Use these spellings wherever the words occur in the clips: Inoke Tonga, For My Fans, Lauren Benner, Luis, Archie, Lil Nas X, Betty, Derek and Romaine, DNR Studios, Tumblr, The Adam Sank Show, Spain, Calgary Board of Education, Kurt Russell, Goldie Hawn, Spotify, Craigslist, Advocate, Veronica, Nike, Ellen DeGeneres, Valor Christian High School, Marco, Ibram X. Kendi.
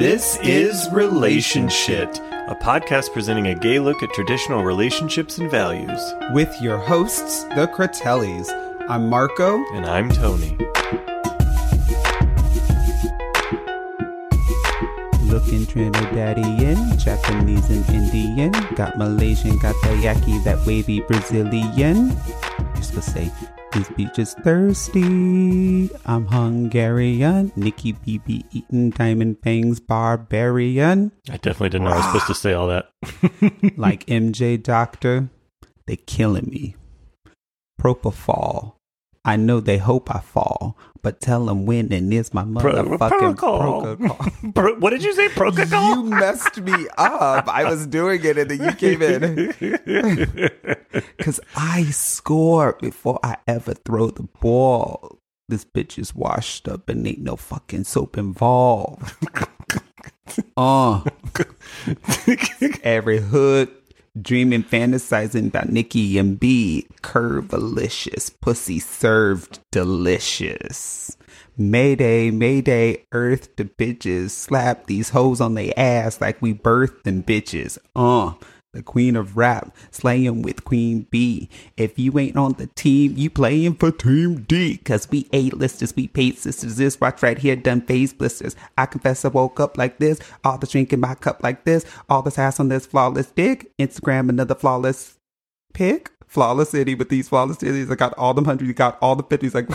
This is Relationship, a podcast presenting a gay look at traditional relationships and values. With your hosts, the Critellis. I'm Marco. And I'm Tony. Looking Trinidadian, Japanese and Indian. Got Malaysian, got the yaki, that wavy Brazilian. You're supposed to say, this beach is thirsty. I'm Hungarian. Nikki BB eating diamond bangs barbarian. I definitely didn't know I was supposed to say all that. Like MJ Doctor, they killing me. Propofol. I know they hope I fall, but tell them when and it's my motherfucking protocol. What did you say? Protocol? You messed me up. I was doing it and then you came in. Because I score before I ever throw the ball. This bitch is washed up and ain't no fucking soap involved. Every hood. Dreaming, fantasizing about Nicki and B. Curvilicious. Pussy served delicious. Mayday, mayday, earth to bitches. Slap these hoes on they ass like we birthed them bitches. The queen of rap, slaying with Queen B. If you ain't on the team, you playing for Team D. Cause we A-listers, we paid sisters. This watch right here done phase blisters. I confess I woke up like this. All the drink in my cup like this. All this ass on this flawless dick. Instagram another flawless pic. Flawless city with these flawless cities. I got all them 100s, got all the 50s. Like,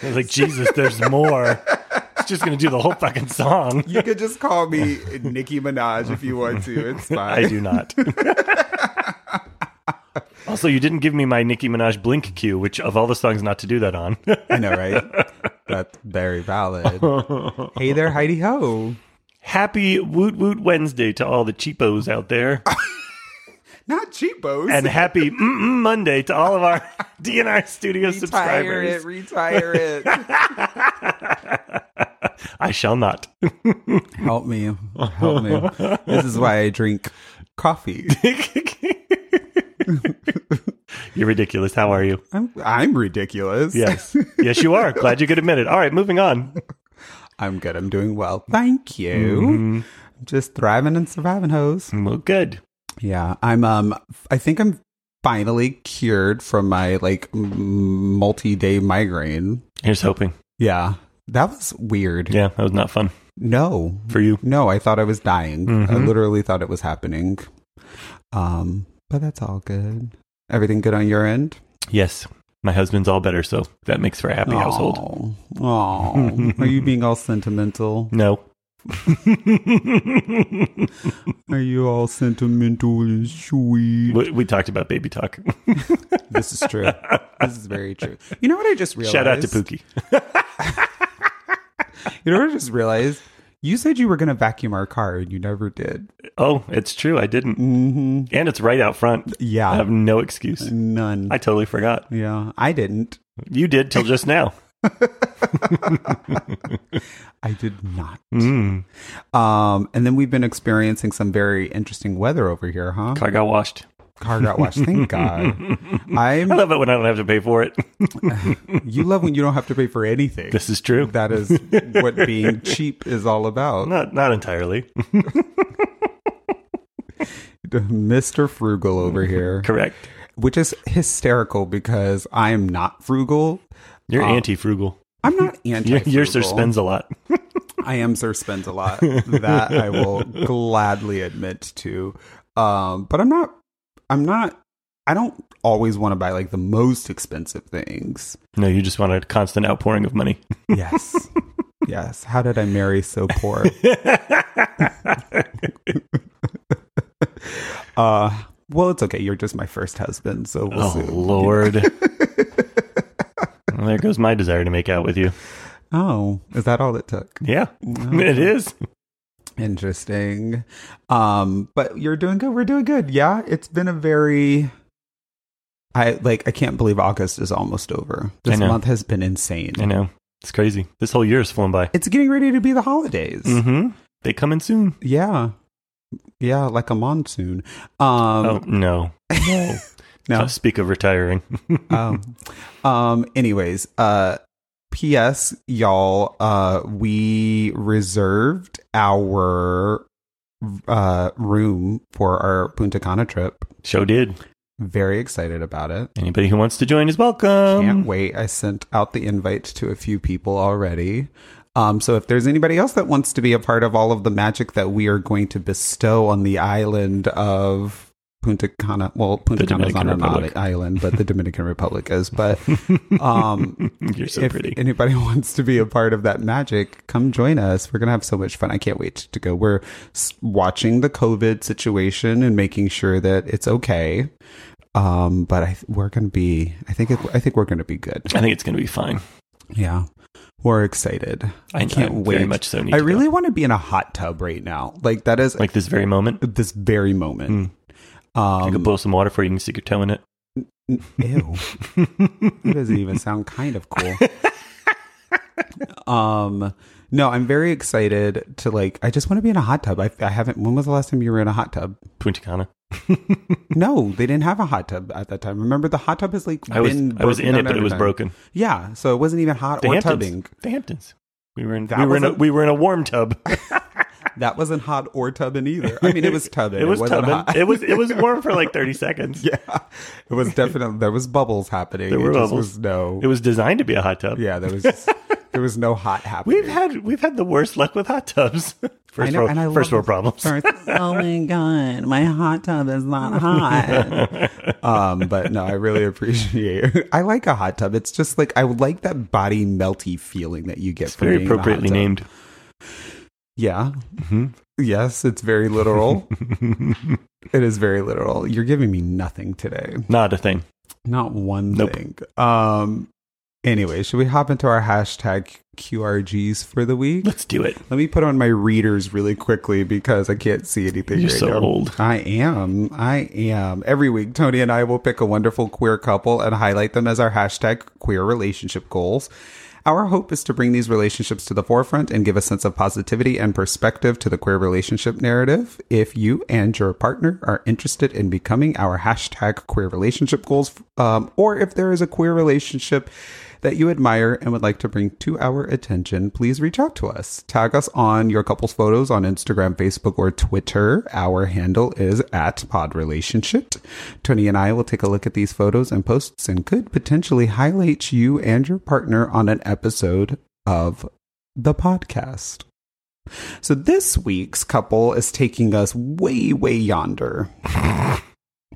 I was like, Jesus, there's more. Just gonna do the whole fucking song. You could just call me Nicki Minaj if you want to. It's fine. I do not. Also, you didn't give me my Nicki Minaj blink cue, which of all the songs not to do that on. I know, right? That's very valid. Hey there, Heidi Ho. Happy Woot Woot Wednesday to all the cheapos out there. Not cheapos. And happy Monday to all of our DNR Studios subscribers. Retire it. I shall not. Help me. This is why I drink coffee. You're ridiculous. How are you? I'm ridiculous. Yes. Yes, you are. Glad you could admit it. All right, moving on. I'm good. I'm doing well. Thank you. Mm-hmm. Just thriving and surviving, hoes. Well, good. Yeah, I'm, I think I'm finally cured from my, like, multi-day migraine. Here's hoping. Yeah. That was weird. Yeah, that was not fun. No. For you? No, I thought I was dying. Mm-hmm. I literally thought it was happening. But that's all good. Everything good on your end? Yes. My husband's all better, so that makes for a happy household. Oh. Are you being all sentimental? No. Are you all sentimental and sweet? We talked about baby talk. This is true. This is very true. You know what I just realized? Shout out to Pookie. You know what I just realized? You said you were going to vacuum our car and you never did. Oh, it's true. I didn't. Mm-hmm. And it's right out front. Yeah. I have no excuse. None. I totally forgot. Yeah. I didn't. You did till just now. I did not. And then we've been experiencing some very interesting weather over here, huh? Car got washed. Thank God. I love it when I don't have to pay for it. You love when you don't have to pay for anything. This is true. That is what being cheap is all about. Not entirely. Mr. Frugal over here. Correct. Which is hysterical because I am not frugal. You're anti-frugal. I'm not anti-frugal. You're Sir Spends a Lot. I am Sir Spends a Lot. That I will gladly admit to. But I don't always want to buy like the most expensive things. No, you just want a constant outpouring of money. Yes. Yes. How did I marry so poor? Well, it's okay. You're just my first husband, so we'll see. Oh, Lord. Well, there goes my desire to make out with you. Oh, is that all it took? Yeah, oh. It is. Interesting. But you're doing good. We're doing good. Yeah, it's been a very... I can't believe August is almost over. This month has been insane. I know. It's crazy. This whole year has flown by. It's getting ready to be the holidays. Mm-hmm. They come in soon. Yeah. Yeah, like a monsoon. No. Now, speak of retiring. Anyways, P.S. y'all, we reserved our room for our Punta Cana trip. Show did. Very excited about it. Anybody who wants to join is welcome. Can't wait. I sent out the invite to a few people already. So if there's anybody else that wants to be a part of all of the magic that we are going to bestow on the island of Punta Cana, well, Punta Cana is on an island, but the Dominican Republic is. But you're so if pretty. Anybody wants to be a part of that magic, come join us. We're gonna have so much fun. I can't wait to go. We're watching the COVID situation and making sure that it's okay. But we're gonna be. I think we're gonna be good. I think it's gonna be fine. Yeah. We're excited. I can't wait. Very much so. I really want to be in a hot tub right now. Like that is like this very moment. This very moment. You can blow some water for you and stick your toe in it. Ew. That doesn't even sound kind of cool. No, I'm very excited to like, I just want to be in a hot tub. I haven't, when was the last time you were in a hot tub? Punta Cana. No, they didn't have a hot tub at that time. Remember, the hot tub is like, I was in it, but it was broken. Yeah. So it wasn't even hot or tubbing. The Hamptons. We were in a warm tub. That wasn't hot or tubbing either. I mean, it was tubbing. It was tubbing. It was warm for like 30 seconds. Yeah. It was definitely, there was bubbles happening. There were bubbles. It was designed to be a hot tub. Yeah, there was no hot happening. We've had the worst luck with hot tubs. First world problems. Oh my God, my hot tub is not hot. But no, I really appreciate it. I like a hot tub. It's just like, I like that body melty feeling that you get from being in a hot tub. Very appropriately named. Yeah. Mm-hmm. Yes, it's very literal. It is very literal. You're giving me nothing today. Not a thing. Not one thing. Anyway, should we hop into our hashtag QRGs for the week? Let's do it. Let me put on my readers really quickly because I can't see anything. You're right so now. Old. I am. Every week, Tony and I will pick a wonderful queer couple and highlight them as our hashtag queer relationship goals. Our hope is to bring these relationships to the forefront and give a sense of positivity and perspective to the queer relationship narrative. If you and your partner are interested in becoming our hashtag queer relationship goals, or if there is a queer relationship that you admire and would like to bring to our attention, please reach out to us. Tag us on your couple's photos on Instagram, Facebook, or Twitter. Our handle is @PodRelationship. Tony and I will take a look at these photos and posts and could potentially highlight you and your partner on an episode of the podcast. So this week's couple is taking us way, way yonder.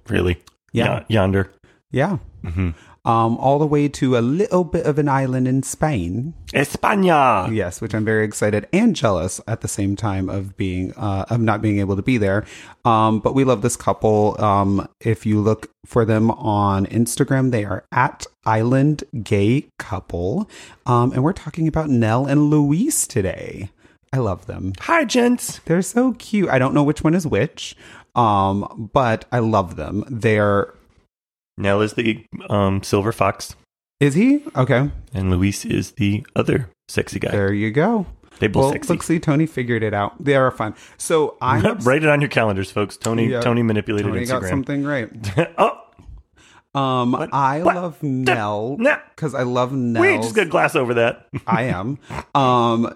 Really? Yeah. Yonder. Yeah. Mm-hmm. All the way to a little bit of an island in Spain. España! Yes, which I'm very excited and jealous at the same time of being of not being able to be there. But we love this couple. If you look for them on Instagram, they are @IslandGayCouple. And we're talking about Nell and Luis today. I love them. Hi, gents. They're so cute. I don't know which one is which, but I love them. They're... Nell is the silver fox. Is he? Okay. And Luis is the other sexy guy. There you go. They both sexy. Look, see, Tony figured it out. They are fun. So I write it on your calendars, folks. Tony manipulated Instagram. Tony got something right. Oh. What? Love Nell because I love Nell. We just got glass over that. I am.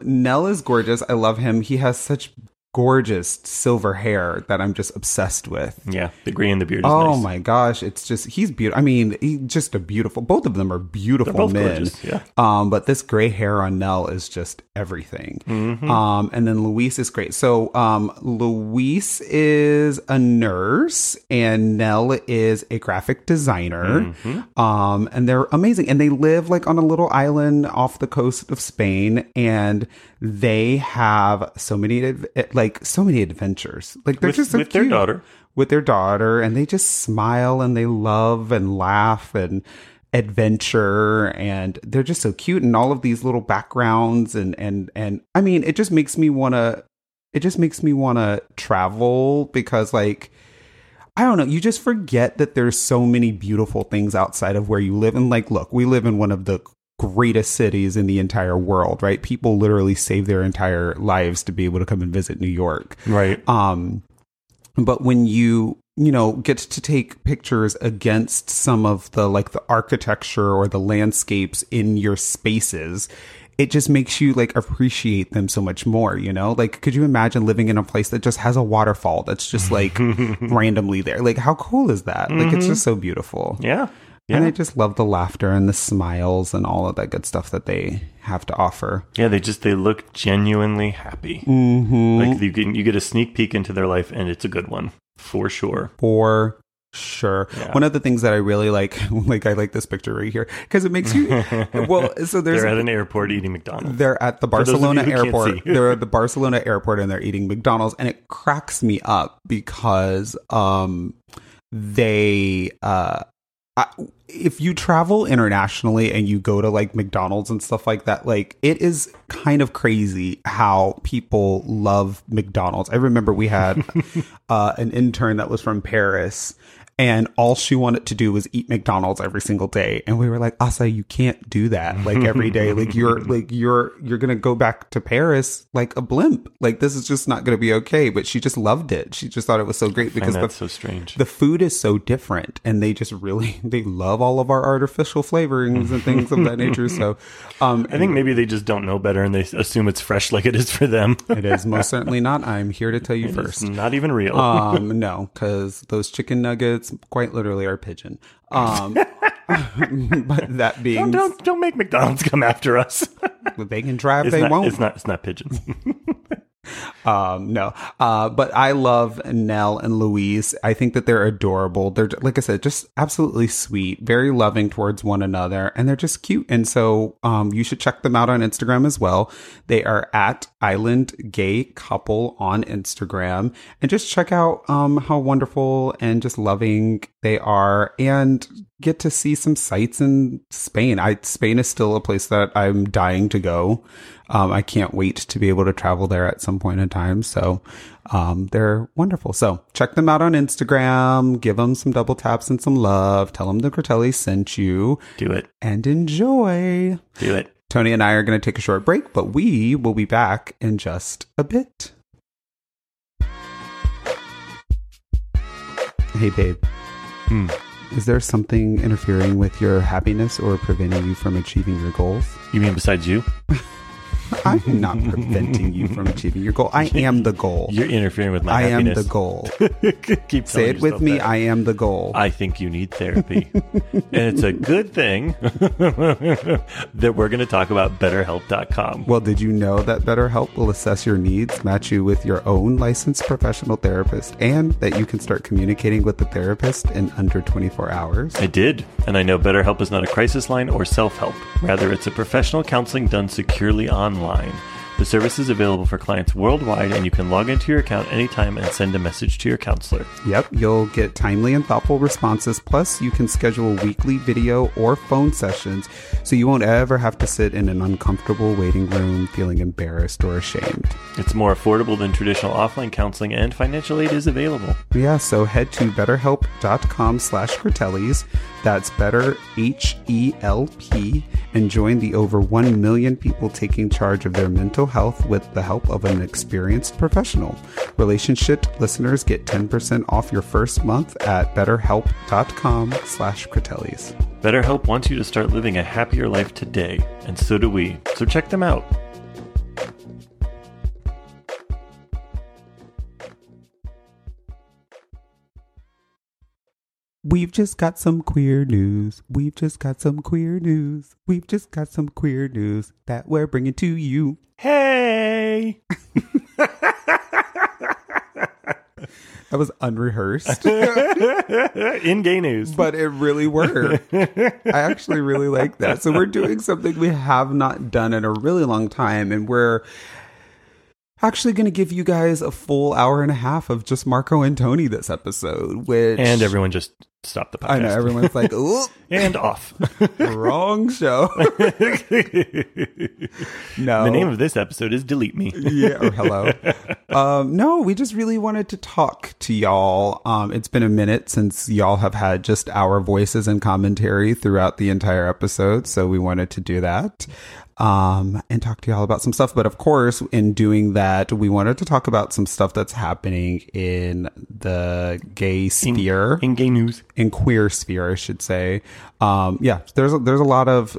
Nell is gorgeous. I love him. He has such gorgeous silver hair that I'm just obsessed with. Yeah, the gray and the beard is nice. Oh my gosh, it's just, he's beautiful. I mean, he's just a beautiful, both of them are beautiful. They're both men. Gorgeous, yeah. But this gray hair on Nell is just everything. Mm-hmm. And then Luis is great. So Luis is a nurse and Nell is a graphic designer. Mm-hmm. And they're amazing. And they live like on a little island off the coast of Spain. And they have so many adventures. Like they're just so cute. With their daughter, and they just smile and they love and laugh and adventure, and they're just so cute. And all of these little backgrounds, and I mean, it just makes me wanna. It just makes me wanna travel because, like, I don't know. You just forget that there's so many beautiful things outside of where you live. And like, look, we live in one of the greatest cities in the entire world, right? People literally save their entire lives to be able to come and visit New York, right? But when you you know, get to take pictures against some of the, like, the architecture or the landscapes in your spaces, it just makes you, like, appreciate them so much more, you know? Like, could you imagine living in a place that just has a waterfall that's just, like, randomly there? Like, how cool is that? Mm-hmm. Like, it's just so beautiful. Yeah. Yeah. And I just love the laughter and the smiles and all of that good stuff that they have to offer. Yeah, they look genuinely happy. Mm-hmm. Like, you get a sneak peek into their life, and it's a good one. For sure. Yeah. One of the things that I really like I like this picture right here because it makes you, well, so they're at an airport eating McDonald's. They're at the Barcelona airport. They're at the Barcelona airport and they're eating McDonald's, and it cracks me up because if you travel internationally and you go to like McDonald's and stuff like that, like it is kind of crazy how people love McDonald's. I remember we had an intern that was from Paris, and all she wanted to do was eat McDonald's every single day. And we were like, Asa, you can't do that like every day. Like you're gonna go back to Paris like a blimp. Like this is just not gonna be okay. But she just loved it. She just thought it was so great because that's so strange. The food is so different, and they just really love all of our artificial flavorings and things of that nature. So I think maybe they just don't know better and they assume it's fresh like it is for them. It is most certainly not. I'm here to tell you first. It's not even real. No, because those chicken nuggets quite literally our pigeon. But that being don't make McDonald's come after us. They can try if it's they not, won't. It's not pigeons. But I love Nell and Luis. I think that they're adorable. They're, like I said, just absolutely sweet, very loving towards one another, and they're just cute. And so you should check them out on Instagram as well. They are at Island Gay Couple on Instagram, and just check out how wonderful and just loving they are, and get to see some sights in Spain. Spain is still a place that I'm dying to go. I can't wait to be able to travel there at some point in time. So they're wonderful. So check them out on Instagram. Give them some double taps and some love. Tell them the Critellis sent you. Do it. And enjoy. Do it. Tony and I are going to take a short break, but we will be back in just a bit. Hey, babe. Is there something interfering with your happiness or preventing you from achieving your goals? You mean besides you? I'm not preventing you from achieving your goal. I am the goal. You're interfering with my happiness. I am the goal. Keep Say it with me. That. I am the goal. I think you need therapy. And it's a good thing that we're going to talk about BetterHelp.com. Well, did you know that BetterHelp will assess your needs, match you with your own licensed professional therapist, and that you can start communicating with the therapist in under 24 hours? I did. And I know BetterHelp is not a crisis line or self-help. Rather, it's a professional counseling done securely online. The service is available for clients worldwide, and you can log into your account anytime and send a message to your counselor. Yep, you'll get timely and thoughtful responses. Plus, you can schedule weekly video or phone sessions, so you won't ever have to sit in an uncomfortable waiting room feeling embarrassed or ashamed. It's more affordable than traditional offline counseling, and financial aid is available. Yeah, so head to BetterHelp.com/Critellis. That's better HELP, and join the over 1 million people taking charge of their mental health with the help of an experienced professional. Relationship listeners get 10% off your first month at BetterHelp.com/Critellis. BetterHelp wants you to start living a happier life today, and so do we. So check them out. We've just got some queer news. We've just got some queer news. We've just got some queer news that we're bringing to you. Hey! That was unrehearsed. In gay news. But it really worked. I actually really like that. So we're doing something we have not done in a really long time, and we're actually going to give you guys a full hour and a half of just Marco and Tony this episode, which... And everyone just stopped the podcast. I know, everyone's like, ooh. And off. Wrong show. No. The name of this episode is Delete Me. Yeah, or hello. No, we just really wanted to talk to y'all. It's been a minute since y'all have had just our voices and commentary throughout the entire episode, so we wanted to do that. and talk to y'all about some stuff. But of course, in doing that, we wanted to talk about some stuff that's happening in the gay sphere, in gay news, in queer sphere, I should say. Yeah, there's a lot of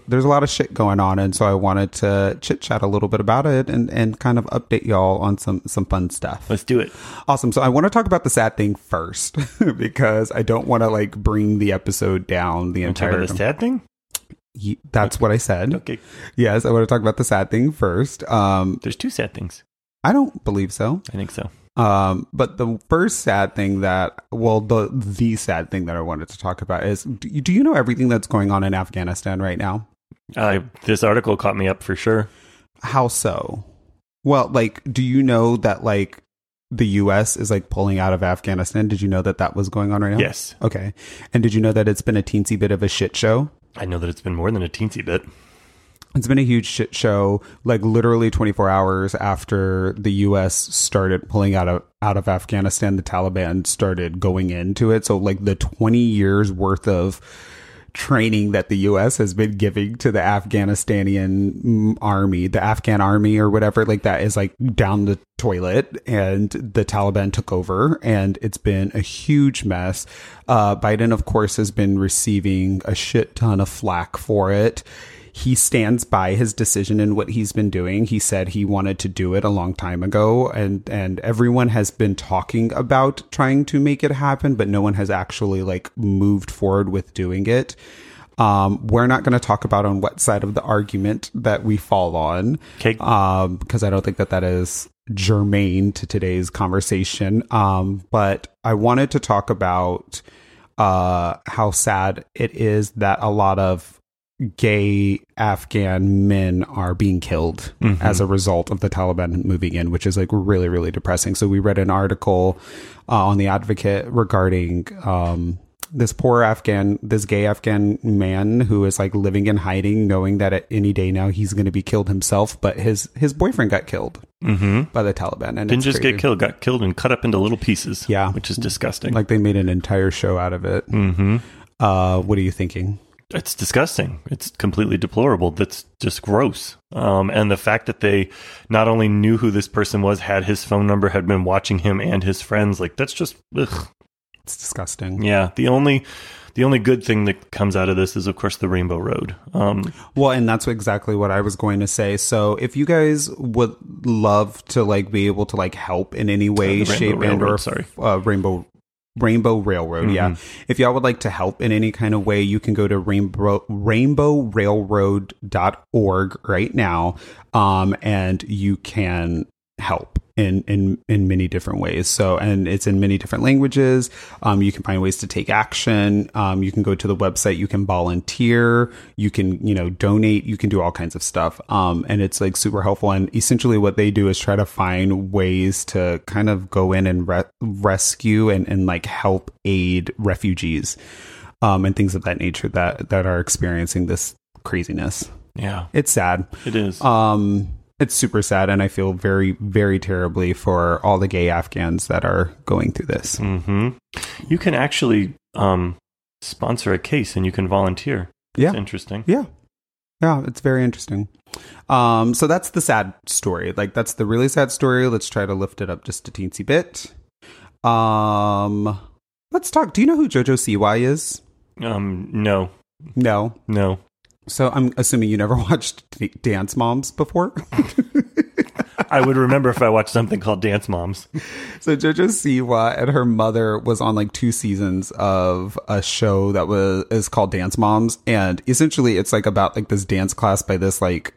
shit going on, and so I wanted to chit chat a little bit about it and kind of update y'all on some fun stuff. Let's do it. Awesome. So I want to talk about the sad thing first because I don't want to like bring the episode down the entire. The sad thing. That's okay. What I said. Okay. Yes, I want to talk about the sad thing first. There's two sad things. I don't believe so. I think so. But the first sad thing the sad thing that I wanted to talk about is, do you know everything that's going on in Afghanistan right now? This article caught me up for sure. How so? Well, like, do you know that like the U.S. is like pulling out of Afghanistan? Did you know that was going on right now? Yes. Okay. And did you know that it's been a teensy bit of a shit show? I know that it's been more than a teensy bit. It's been a huge shit show, like literally 24 hours after the U.S. started pulling out of Afghanistan, the Taliban started going into it. So like the 20 years worth of training that the U.S. has been giving to the Afghanistanian army, the Afghan army or whatever, like that is like down the toilet, and the Taliban took over, and it's been a huge mess. Biden, of course, has been receiving a shit ton of flack for it. He stands by his decision and what he's been doing. He said he wanted to do it a long time ago, and everyone has been talking about trying to make it happen, but no one has actually like moved forward with doing it. We're not going to talk about on what side of the argument that we fall on, okay. Because I don't think that is germane to today's conversation. But I wanted to talk about how sad it is that a lot of gay Afghan men are being killed as a result of the Taliban moving in, which is like really, really depressing. So we read an article on the Advocate regarding this gay Afghan man who is like living in hiding, knowing that at any day now he's going to be killed himself. But his boyfriend got killed by the Taliban, and didn't just crazy. Got killed and cut up into little pieces. Yeah, which is disgusting. Like they made an entire show out of it. Mm-hmm. What are you thinking? It's disgusting. It's completely deplorable. That's just gross. And the fact that they not only knew who this person was, had his phone number, had been watching him and his friends, like that's just, ugh. It's disgusting. Yeah. The only good thing that comes out of this is, of course, the Rainbow Road. Well, and that's exactly what I was going to say. So if you guys would love to like be able to like help in any way, shape, Rainbow Railroad, yeah. If y'all would like to help in any kind of way, you can go to rainbowrailroad.org right now, and you can help in many different ways. So, and it's in many different languages. You can find ways to take action. You can go to the website, you can volunteer, you can, donate, you can do all kinds of stuff. And it's like super helpful. And essentially what they do is try to find ways to kind of go in and rescue and like help aid refugees, and things of that nature that are experiencing this craziness. Yeah. It's sad. It is. It's super sad, and I feel very, very terribly for all the gay Afghans that are going through this. Mm-hmm. You can actually sponsor a case, and you can volunteer. Yeah. It's interesting. Yeah. Yeah, it's very interesting. So that's the sad story. Like, that's the really sad story. Let's try to lift it up just a teensy bit. Let's talk. Do you know who JoJo Siwa is? No. No? No. So I'm assuming you never watched Dance Moms before? I would remember if I watched something called Dance Moms. So JoJo Siwa and her mother was on like 2 seasons of a show that is called Dance Moms. And essentially it's like about like this dance class by this like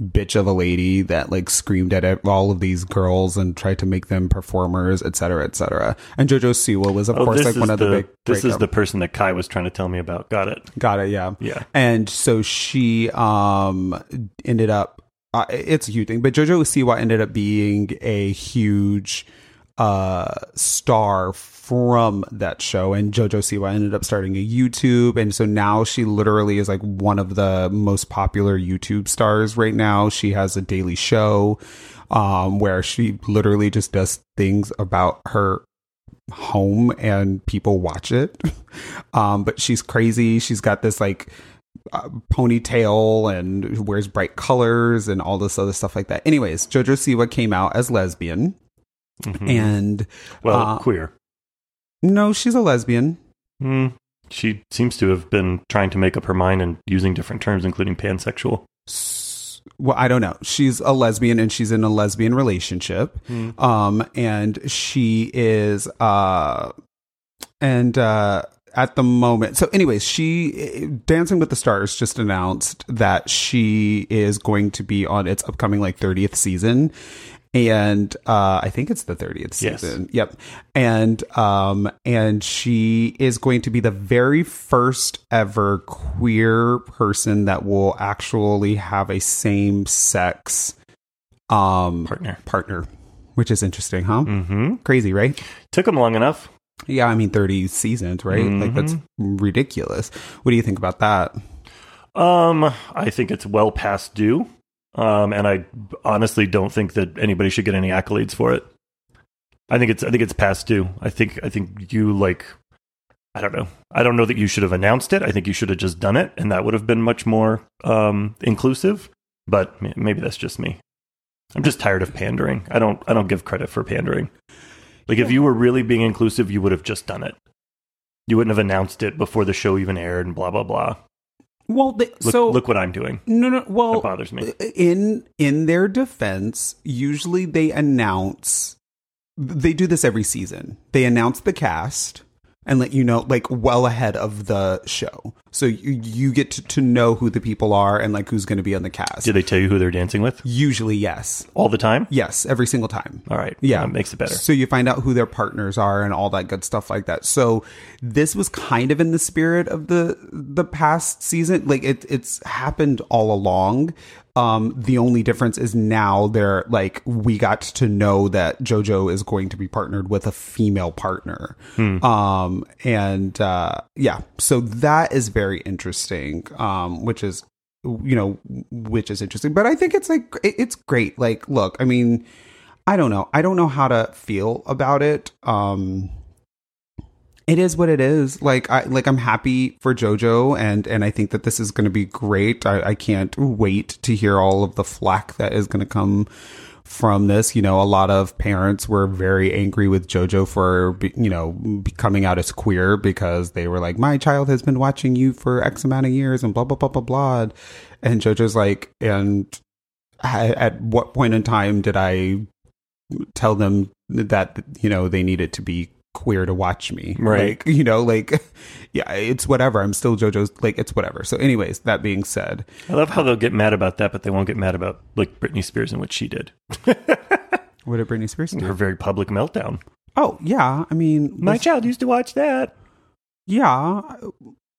bitch of a lady that like screamed at all of these girls and tried to make them performers, et cetera, et cetera. And JoJo Siwa was, of course, like one of the big breakup. This is the person that Kai was trying to tell me about. Got it. Yeah. Yeah. And so she ended up, it's a huge thing, but JoJo Siwa ended up being a huge star from that show, and JoJo Siwa ended up starting a YouTube, and so now she literally is like one of the most popular YouTube stars right now. She has a daily show where she literally just does things about her home and people watch it. But she's crazy. She's got this like ponytail and who wears bright colors and all this other stuff like that. Anyways, JoJo Siwa came out as lesbian. Mm-hmm. And queer. No, she's a lesbian. She seems to have been trying to make up her mind and using different terms, including pansexual. Well, I don't know. She's a lesbian and she's in a lesbian relationship. And she is, at the moment. So anyways, Dancing with the Stars just announced that she is going to be on its upcoming 30th season. And I think it's the 30th season. Yes. Yep. And she is going to be the very first ever queer person that will actually have a same sex partner, which is interesting, huh? Mm-hmm. Crazy, right? Took them long enough. Yeah, 30 seasons, right? Mm-hmm. That's ridiculous. What do you think about that? I think it's well past due. And I honestly don't think that anybody should get any accolades for it. I think it's past due. I think you I don't know. I don't know that you should have announced it. I think you should have just done it, and that would have been much more inclusive. But maybe that's just me. I'm just tired of pandering. I don't give credit for pandering. If you were really being inclusive, you would have just done it. You wouldn't have announced it before the show even aired and blah blah blah. Well, look what I'm doing. No. Well, that bothers me. In their defense, usually they announce. They do this every season. They announce the cast and let you know, well ahead of the show, so you get to know who the people are and who's going to be on the cast. Did they tell you who they're dancing with? Usually, yes. All the time? Yes, every single time. All right. Yeah, that makes it better. So you find out who their partners are and all that good stuff like that. So this was kind of in the spirit of the past season. It's happened all along. The only difference is now they're we got to know that JoJo is going to be partnered with a female partner. So that is very interesting, which is interesting. But I think it's it's great. Look, I don't know. I don't know how to feel about it. It is what it is. I'm happy for JoJo, and I think that this is going to be great. I can't wait to hear all of the flack that is going to come from this. A lot of parents were very angry with JoJo for coming out as queer, because they were like, my child has been watching you for X amount of years and blah blah blah blah blah. And JoJo's and at what point in time did I tell them that they needed to be queer to watch me, right? Yeah, it's whatever. I'm still JoJo's, it's whatever. So anyways, that being said, I love how they'll get mad about that, but they won't get mad about Britney Spears and what she did. What did Britney Spears do? Her very public meltdown. Oh yeah, my child used to watch that. Yeah,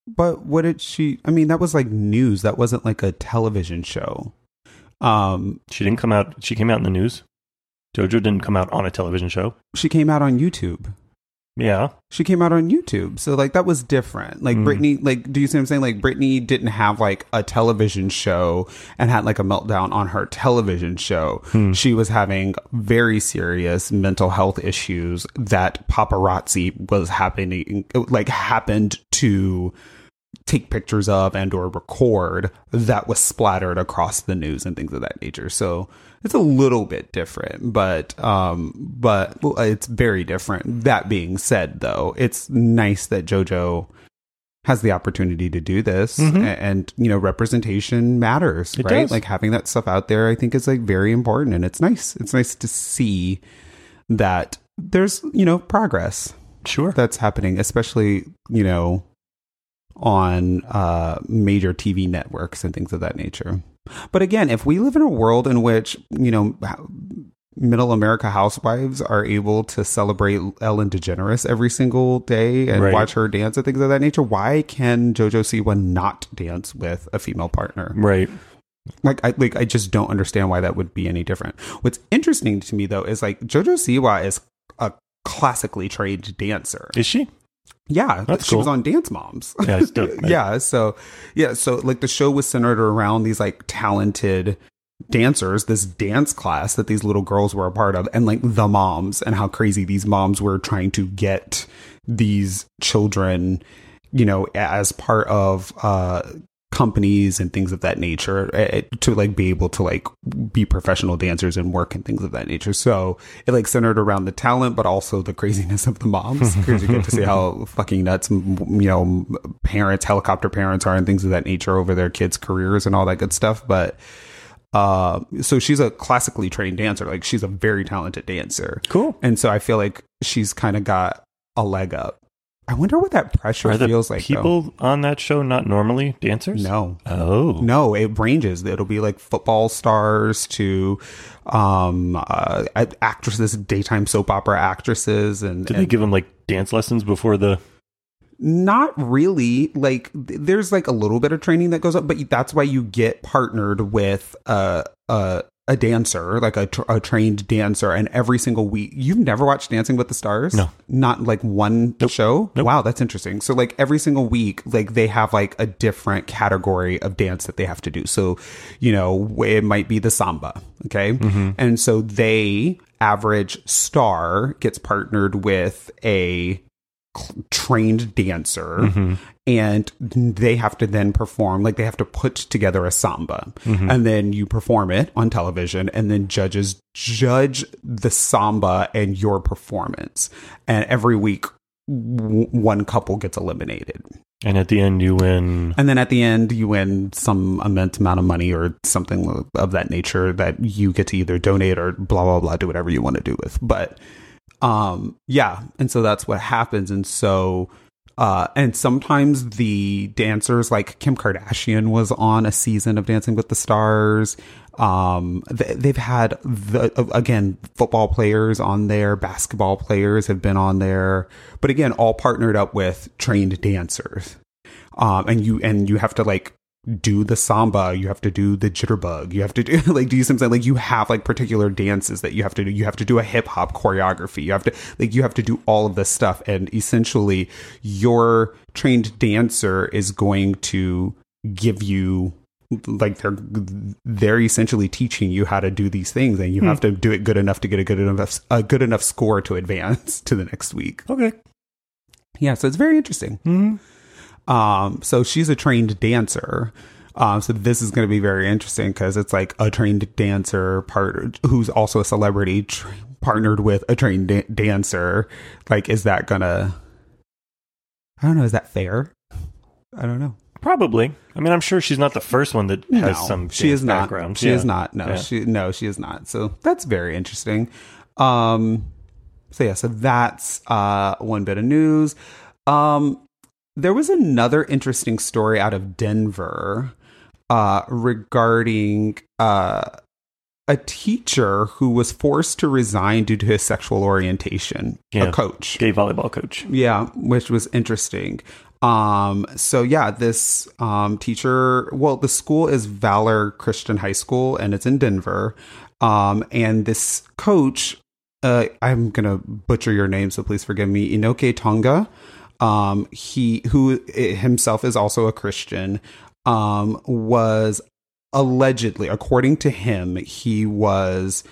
but what did she? That was news. That wasn't a television show. She didn't come out. She came out in the news. JoJo didn't come out on a television show. She came out on YouTube. Yeah. She came out on YouTube. So, that was different. Britney, do you see what I'm saying? Britney didn't have, a television show and had, a meltdown on her television show. Mm. She was having very serious mental health issues that paparazzi was happened to take pictures of and or record, that was splattered across the news and things of that nature. So it's a little bit different, but it's very different. That being said, though, it's nice that JoJo has the opportunity to do this. Mm-hmm. And representation matters, it right? Does. Having that stuff out there, I think is very important, and it's nice. It's nice to see that there's, progress. Sure. That's happening, especially, on major TV networks and things of that nature. But again, if we live in a world in which, middle America housewives are able to celebrate Ellen DeGeneres every single day and right. watch her dance and things of that nature, why can JoJo Siwa not dance with a female partner? Right. I just don't understand why that would be any different. What's interesting to me, though, is JoJo Siwa is a classically trained dancer. Is she? Yeah, that's she cool. was on Dance Moms. Yeah, it's dope, so the show was centered around these talented dancers, this dance class that these little girls were a part of, and the moms, and how crazy these moms were trying to get these children, as part of companies and things of that nature to like be able to like be professional dancers and work and things of that nature. So it like centered around the talent, but also the craziness of the moms, because you get to see how fucking nuts, you know, parents, helicopter parents are and things of that nature over their kids' careers and all that good stuff. But so she's a classically trained dancer. Like, she's a very talented dancer. Cool. And so I feel like she's kind of got a leg up. I wonder what that pressure feels like. Are people on that show not normally dancers? No. Oh. No, it ranges. It'll be like football stars to actresses, daytime soap opera actresses. And do they give them like dance lessons before the... Not really. Like, there's like a little bit of training that goes up, but that's why you get partnered with a dancer, like a trained dancer. And every single week, you've never watched Dancing with the Stars? No. Not like one show? Nope. Wow, that's interesting. So like every single week, like they have like a different category of dance that they have to do. So, you know, it might be the samba. Okay. Mm-hmm. And so they, average star, gets partnered with a trained dancer, mm-hmm. and they have to then perform, like they have to put together a samba, mm-hmm. and then you perform it on television, and then judges judge the samba and your performance. And every week one couple gets eliminated, and at the end you win. And then at the end you win some immense amount of money or something of that nature that you get to either donate or blah blah blah, do whatever you want to do with. But yeah. And so that's what happens. And so, and sometimes the dancers, like Kim Kardashian was on a season of Dancing with the Stars. They've had again, football players on there, basketball players have been on there, but again, all partnered up with trained dancers. And you have to like do the samba, you have to do the jitterbug, you have to do like, do something like, you have like particular dances that you have to do. You have to do a hip hop choreography. You have to like, you have to do all of this stuff. And essentially your trained dancer is going to give you like, they're essentially teaching you how to do these things, and you have to do it good enough to get a good enough score to advance to the next week. Okay. Yeah. So it's very interesting. Mm-hmm. So she's a trained dancer. So this is going to be very interesting because it's like a trained dancer who's also a celebrity partnered with a trained dancer. Like, is that gonna, I don't know. Is that fair? I don't know. Probably. I mean, I'm sure she's not the first one that has some dance background. She is not. No, yeah. She is not. So that's very interesting. So yeah, so that's, one bit of news. There was another interesting story out of Denver regarding a teacher who was forced to resign due to his sexual orientation. Yeah, a coach. Gay volleyball coach. Yeah, which was interesting. So yeah, this teacher, well, the school is Valor Christian High School, and it's in Denver. And this coach, I'm going to butcher your name, so please forgive me, Inoke Tonga. He, who himself is also a Christian, was allegedly, according to him, he was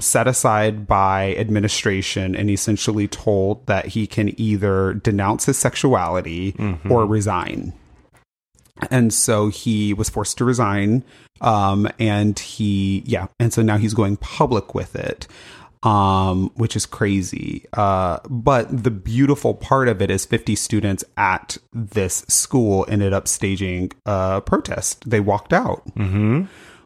set aside by administration and essentially told that he can either denounce his sexuality or resign. And so he was forced to resign. And so now he's going public with it. Which is crazy. But the beautiful part of it is 50 students at this school ended up staging a protest. They walked out,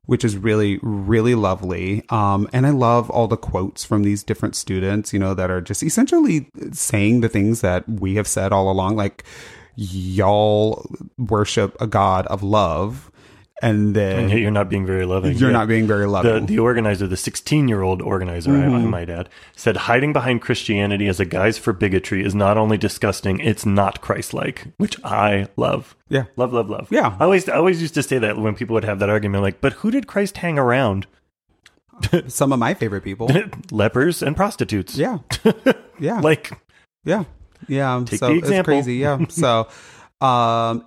which is really, really lovely. And I love all the quotes from these different students, you know, that are just essentially saying the things that we have said all along, like, y'all worship a God of love. And then you're not being very loving. You're not being very loving. The organizer, the 16-year-old organizer, I might add, said hiding behind Christianity as a guise for bigotry is not only disgusting, it's not Christ-like, which I love. Yeah. Love, love, love. Yeah. I always used to say that when people would have that argument, like, but who did Christ hang around? Some of my favorite people. Lepers and prostitutes. Yeah. Yeah. Like. Yeah. Yeah. Take the example. It's crazy. Yeah. So.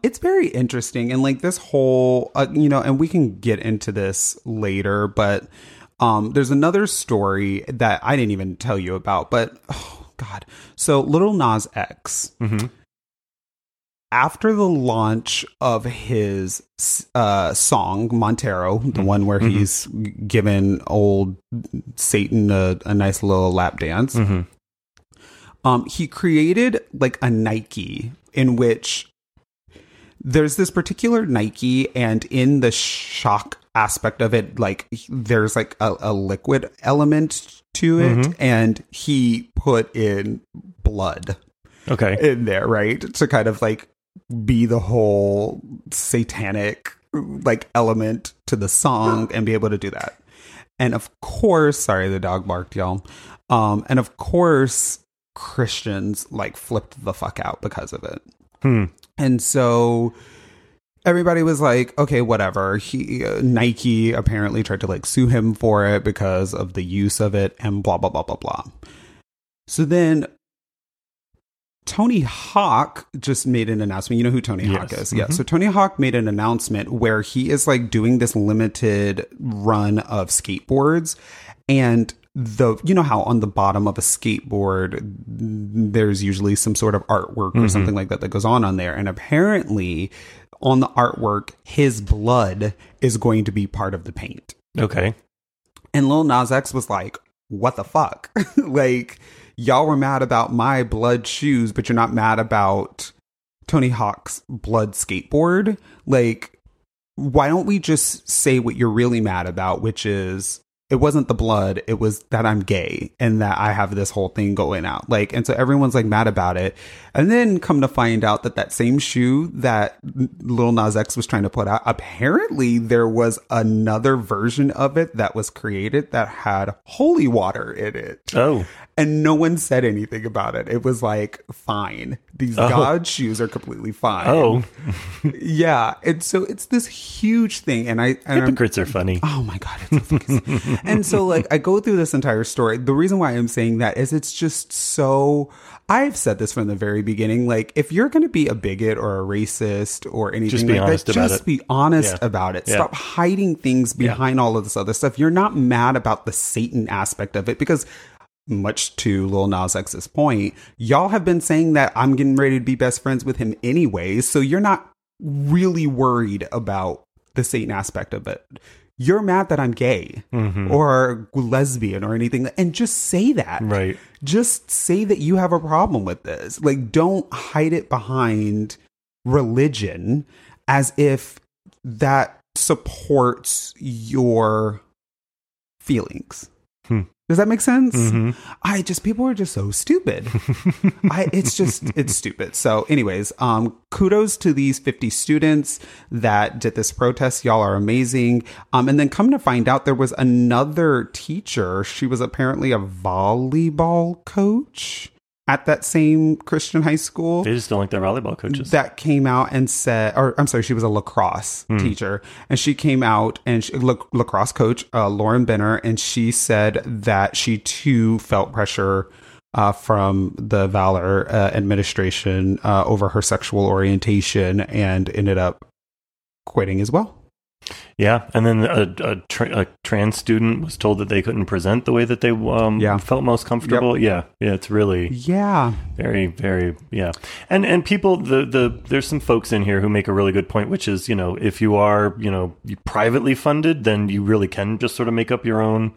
It's very interesting. And like this whole, you know, and we can get into this later, but, there's another story that I didn't even tell you about, but oh God. So Lil Nas X after the launch of his song, Montero, the one where he's given old Satan a nice little lap dance, he created like a Nike in which there's this particular Nike, and in the shock aspect of it, like there's like a liquid element to it, and he put in blood in there, right? To kind of like be the whole satanic like element to the song and be able to do that. And of course, sorry, the dog barked, y'all. And of course, Christians like flipped the fuck out because of it. And so everybody was like, okay, whatever. Nike apparently tried to like sue him for it because of the use of it and blah, blah, blah, blah, blah. So then Tony Hawk just made an announcement. You know who Tony Hawk is? Yeah. So Tony Hawk made an announcement where he is like doing this limited run of skateboards, and you know how on the bottom of a skateboard there's usually some sort of artwork or something like that that goes on there, and apparently on the artwork his blood is going to be part of the paint. And Lil Nas X was like, what the fuck? Like, y'all were mad about my blood shoes, but you're not mad about Tony Hawk's blood skateboard. Like, why don't we just say what you're really mad about, which is it wasn't the blood, it was that I'm gay and that I have this whole thing going out. Like, and so everyone's like mad about it. And then come to find out that that same shoe that Lil Nas X was trying to put out, apparently there was another version of it that was created that had holy water in it. Oh. And no one said anything about it. It was like, fine. These God shoes are completely fine. Yeah. And so it's this huge thing. And hypocrites are funny. Oh my God. It's so fucking And so, like, I go through this entire story. The reason why I'm saying that is it's just so... I've said this from the very beginning. Like, if you're going to be a bigot or a racist or anything like that, just be honest about it. Stop hiding things behind all of this other stuff. You're not mad about the Satan aspect of it because... much to Lil Nas X's point, y'all have been saying that I'm getting ready to be best friends with him anyway, so you're not really worried about the Satan aspect of it. You're mad that I'm gay or lesbian or anything, and just say that. Right. Just say that you have a problem with this. Like, don't hide it behind religion as if that supports your feelings. Does that make sense? People are just so stupid. It's stupid. So anyways, kudos to these 50 students that did this protest. Y'all are amazing. And then come to find out there was another teacher. She was apparently a volleyball coach at that same Christian high school. They just don't like their volleyball coaches. That came out and said, or I'm sorry, she was a lacrosse teacher. And she came out and lacrosse coach, Lauren Benner. And she said that she too felt pressure from the Valor administration over her sexual orientation and ended up quitting as well. Yeah. And then a trans student was told that they couldn't present the way that they felt most comfortable. Yeah. It's really. Yeah. Very, very. Yeah. And people, there's some folks in here who make a really good point, which is, you know, if you are, you know, privately funded, then you really can just sort of make up your own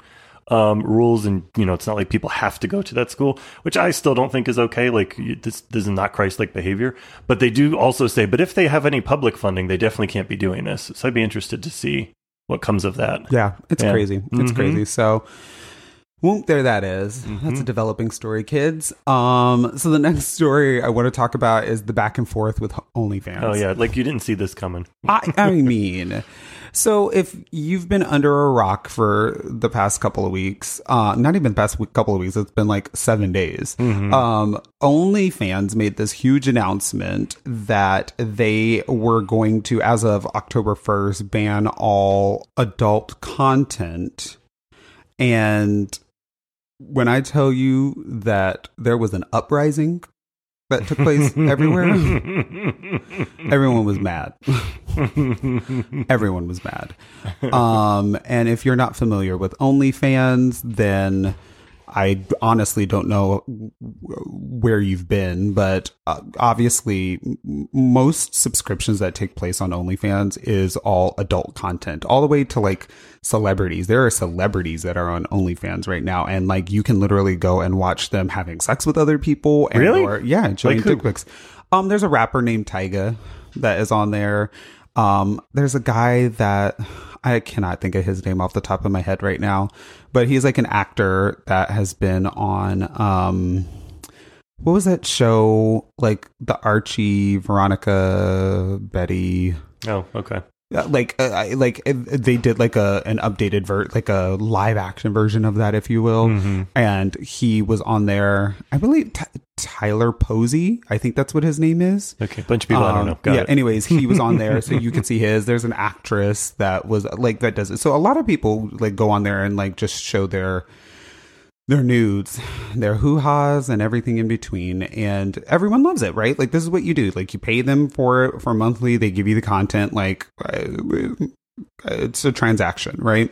rules. And, you know, it's not like people have to go to that school, which I still don't think is okay. Like, this is not Christ-like behavior. But they do also say, but if they have any public funding, they definitely can't be doing this. So I'd be interested to see what comes of that. Yeah, it's crazy. It's crazy. So, whoop, there that is. That's a developing story, kids. So the next story I want to talk about is the back and forth with OnlyFans. Oh, yeah. Like, you didn't see this coming. I mean... So if you've been under a rock for the past couple of weeks, not even the past couple of weeks, it's been like 7 days. OnlyFans made this huge announcement that they were going to, as of October 1st, ban all adult content. And when I tell you that there was an uprising that took place everywhere. Everyone was mad. Everyone was mad. And if you're not familiar with OnlyFans, then I honestly don't know where you've been, but obviously most subscriptions that take place on OnlyFans is all adult content, all the way to like celebrities. There are celebrities that are on OnlyFans right now, and like you can literally go and watch them having sex with other people. And, really? Or, yeah, showing dick pics. There's a rapper named Tyga that is on there. There's a guy that I cannot think of his name off the top of my head right now, but he's like an actor that has been on, what was that show? Like the Archie, Veronica, Betty. Oh, okay. Like they did like an updated like a live action version of that, if you will. Mm-hmm. And he was on there, I believe Tyler Posey. I think that's what his name is. Okay. Bunch of people. I don't know. Got it. Anyways, he was on there. So you can see his, there's an actress that was like, that does it. So a lot of people like go on there and like just show their nudes, their hoo-has and everything in between. And everyone loves it, right? Like, this is what you do. Like, you pay them for monthly. They give you the content. Like, it's a transaction, right?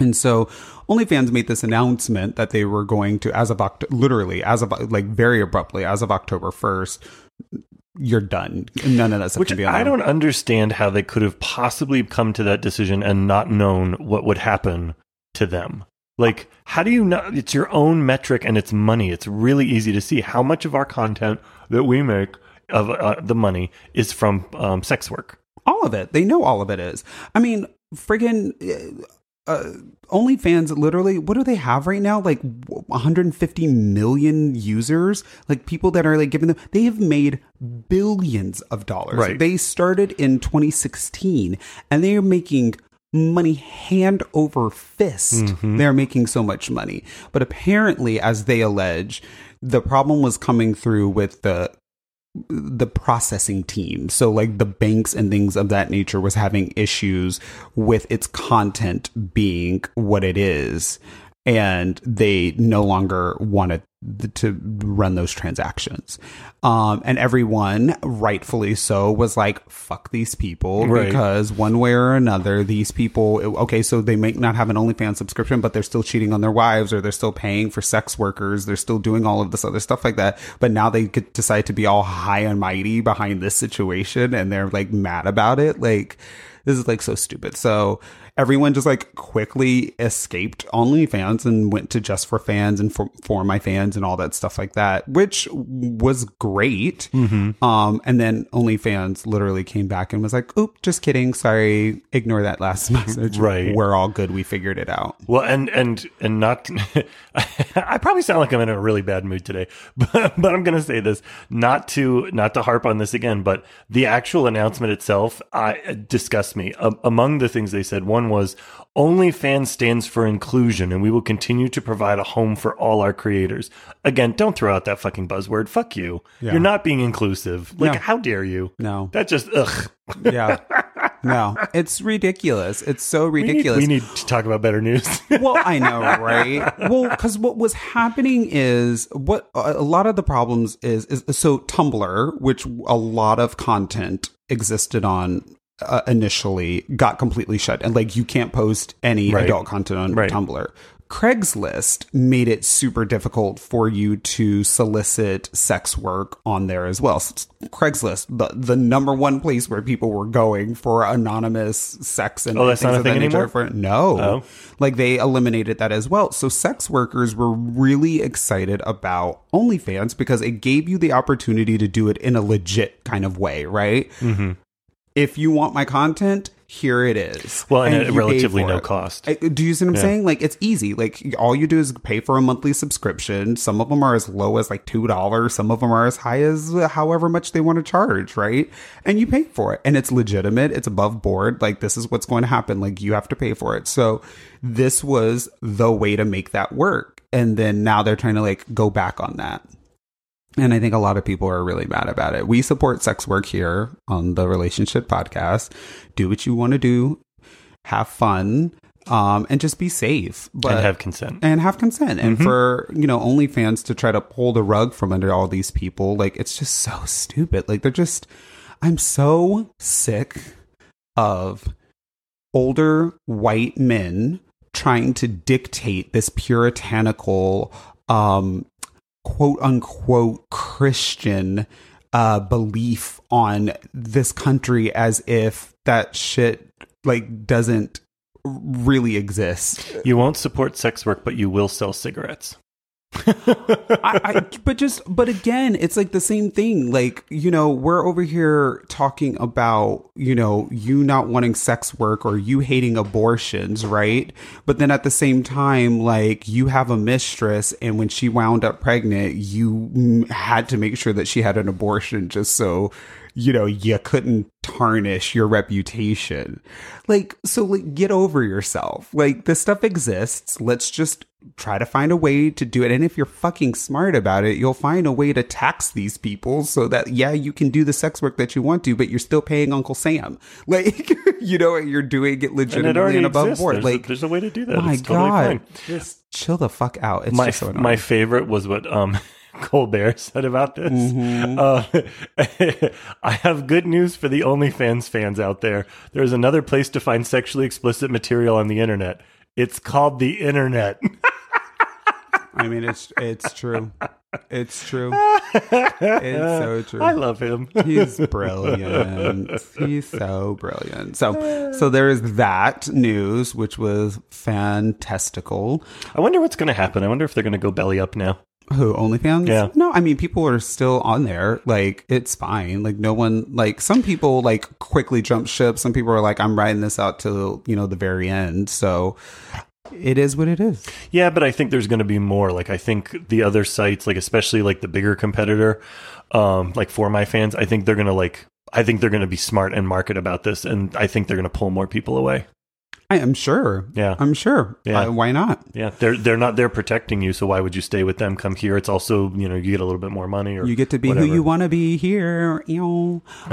And so OnlyFans made this announcement that they were going to, as of literally, as of like very abruptly, as of October 1st, you're done. None of that stuff can be on there. I don't understand how they could have possibly come to that decision and not known what would happen to them. Like, how do you know? It's your own metric and it's money. It's really easy to see how much of our content that we make of the money is from sex work. All of it. They know all of it is. I mean, friggin' OnlyFans literally, what do they have right now? Like 150 million users, like people that are like giving them, they have made billions of dollars. Right. They started in 2016 and they are making money hand over fist. Mm-hmm. They're making so much money. But apparently, as they allege, the problem was coming through with the processing team. So like the banks and things of that nature was having issues with its content being what it is. And they no longer wanted to run those transactions. And everyone, rightfully so, was like, fuck these people. Right. Because one way or another, these people, okay, so they may not have an OnlyFans subscription, but they're still cheating on their wives, or they're still paying for sex workers. They're still doing all of this other stuff like that. But now they could decide to be all high and mighty behind this situation. And they're like mad about it. Like, this is like so stupid. So everyone just like quickly escaped OnlyFans and went to Just for Fans and for My Fans and all that stuff like that, which was great. Mm-hmm. And then OnlyFans literally came back and was like, oop, just kidding. Sorry. Ignore that last message. Right. We're all good. We figured it out. Well, and not, I probably sound like I'm in a really bad mood today, but I'm going to say this, not to harp on this again, but the actual announcement itself, disgusts me. Among the things they said, one was OnlyFans stands for inclusion, and we will continue to provide a home for all our creators. Again, don't throw out that fucking buzzword. Fuck you. Yeah. You're not being inclusive. Like, no. How dare you? No. That just, ugh. Yeah. No. It's ridiculous. It's so ridiculous. We need to talk about better news. Well, I know, right? Well, because what was happening is, what a lot of the problems is so Tumblr, which a lot of content existed on initially, got completely shut, and like you can't post any adult content on Tumblr. Craigslist made it super difficult for you to solicit sex work on there as well. So Craigslist, the number one place where people were going for anonymous sex and that's not a thing anymore. Like they eliminated that as well. So sex workers were really excited about OnlyFans because it gave you the opportunity to do it in a legit kind of way, right? Mm-hmm. If you want my content, here it is. Well, and at relatively no cost. Do you see what I'm saying? Like, it's easy. Like, all you do is pay for a monthly subscription. Some of them are as low as like $2. Some of them are as high as however much they want to charge, right? And you pay for it. And it's legitimate. It's above board. Like, this is what's going to happen. Like, you have to pay for it. So this was the way to make that work. And then now they're trying to like go back on that. And I think a lot of people are really mad about it. We support sex work here on the Relationship podcast. Do what you want to do. Have fun. And just be safe. But, and have consent. And have consent. Mm-hmm. And for, OnlyFans to try to pull the rug from under all these people, like, it's just so stupid. Like, they're just, I'm so sick of older white men trying to dictate this puritanical, quote unquote Christian belief on this country as if that shit like doesn't really exist. You won't support sex work, but you will sell cigarettes. But again, it's like the same thing. Like, you know, we're over here talking about, you know, you not wanting sex work or you hating abortions, right? But then at the same time, like, you have a mistress, and when she wound up pregnant, you had to make sure that she had an abortion just so, you know, you couldn't tarnish your reputation. Like, so like, get over yourself. Like, this stuff exists. Let's just try to find a way to do it. And if you're fucking smart about it, you'll find a way to tax these people so that, yeah, you can do the sex work that you want to, but you're still paying Uncle Sam. Like, you know, you're doing it legitimately and above board. There's a way to do that. My God. Totally just chill the fuck out. It's just so annoying. My favorite was what Colbert said about this. Mm-hmm. I have good news for the OnlyFans fans out there. There's another place to find sexually explicit material on the internet. It's called the internet. I mean, it's true. It's true. It's so true. I love him. He's brilliant. He's so brilliant. So there is that news, which was fantastical. I wonder what's going to happen. I wonder if they're going to go belly up now. Who, OnlyFans? Yeah. No, I mean, people are still on there. Like, it's fine. Like, no one, like, some people, like, quickly jump ship. Some people are like, I'm riding this out till, you know, the very end. So it is what it is. Yeah, but I think there's going to be more. Like, I think the other sites, like, especially, like, the bigger competitor, like, For My Fans, I think they're going to, like, I think they're going to be smart and market about this. And I think they're going to pull more people away. I'm sure. Yeah. I'm sure. Yeah. Why not? Yeah. They're not, they're protecting you. So why would you stay with them? Come here. It's also, you know, you get a little bit more money, or you get to be whatever. Who you want to be here.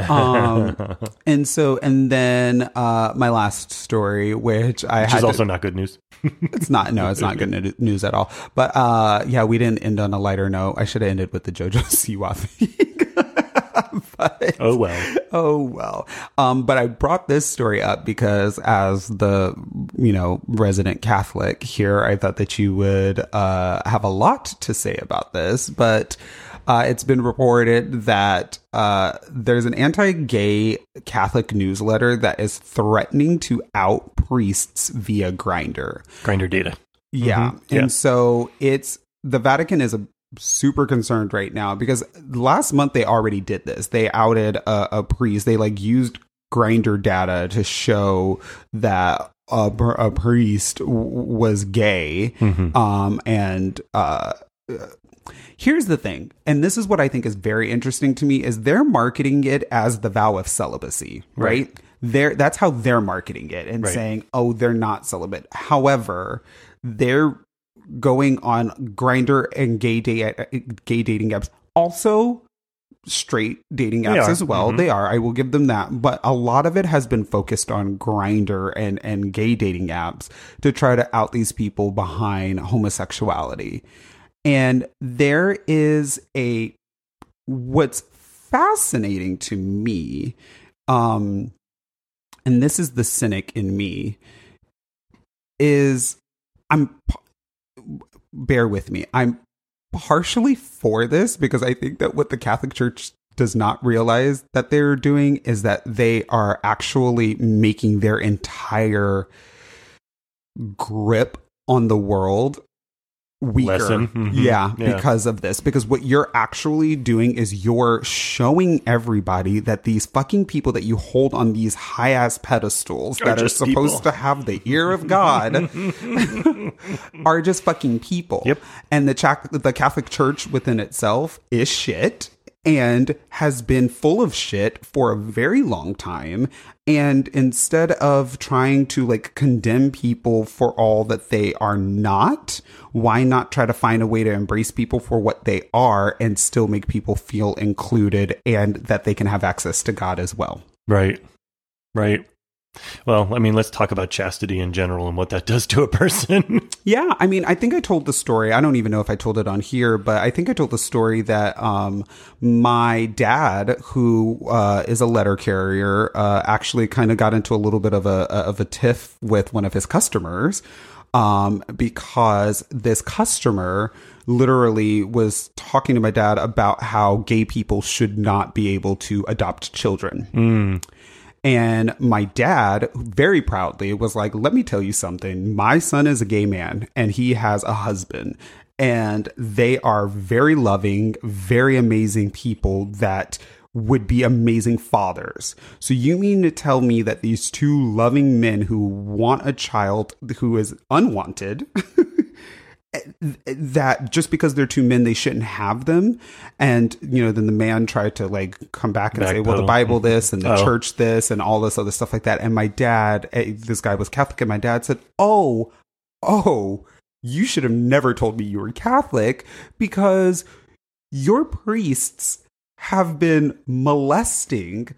And then my last story, which is also not good news. It's not good news at all. But yeah, we didn't end on a lighter note. I should have ended with the JoJo Siwa thing. But, oh well. But I brought this story up because, as the, you know, resident Catholic here, I thought that you would have a lot to say about this. But it's been reported that there's an anti-gay Catholic newsletter that is threatening to out priests via Grindr. Grindr data. Yeah, mm-hmm. And yeah. So it's the Vatican is super concerned right now, because last month they already did this. They outed a priest. They like used Grindr data to show that a priest was gay. Mm-hmm. And here's the thing, and this is what I think is very interesting to me, is they're marketing it as the vow of celibacy, right? That's how they're marketing it and saying, oh, they're not celibate. However, they're going on Grindr and gay dating apps, also straight dating apps as well. Mm-hmm. They are. I will give them that. But a lot of it has been focused on Grindr and gay dating apps to try to out these people behind homosexuality. And there is what's fascinating to me, and this is the cynic in me, is bear with me. I'm partially for this because I think that what the Catholic Church does not realize that they're doing is that they are actually making their entire grip on the world weaker. Mm-hmm. Yeah, because of this. Because what you're actually doing is you're showing everybody that these fucking people that you hold on these high ass pedestals that are supposed to have the ear of God are just fucking people. Yep. And the Catholic Church within itself is shit and has been full of shit for a very long time. And instead of trying to like condemn people for all that they are not, why not try to find a way to embrace people for what they are and still make people feel included and that they can have access to God as well? Right. Well, I mean, let's talk about chastity in general and what that does to a person. Yeah, I mean, I think I told the story. I don't even know if I told it on here, but I think I told the story that my dad, who is a letter carrier, actually kind of got into a little bit of a tiff with one of his customers because this customer literally was talking to my dad about how gay people should not be able to adopt children. Mm. And my dad very proudly was like, let me tell you something. My son is a gay man and he has a husband. And they are very loving, very amazing people that would be amazing fathers. So you mean to tell me that these two loving men who want a child who is unwanted... that just because they're two men, they shouldn't have them? And, you know, then the man tried to like come back and say, well, the Bible this and the church this and all this other stuff like that. And my dad, this guy was Catholic, and my dad said, oh, you should have never told me you were Catholic, because your priests have been molesting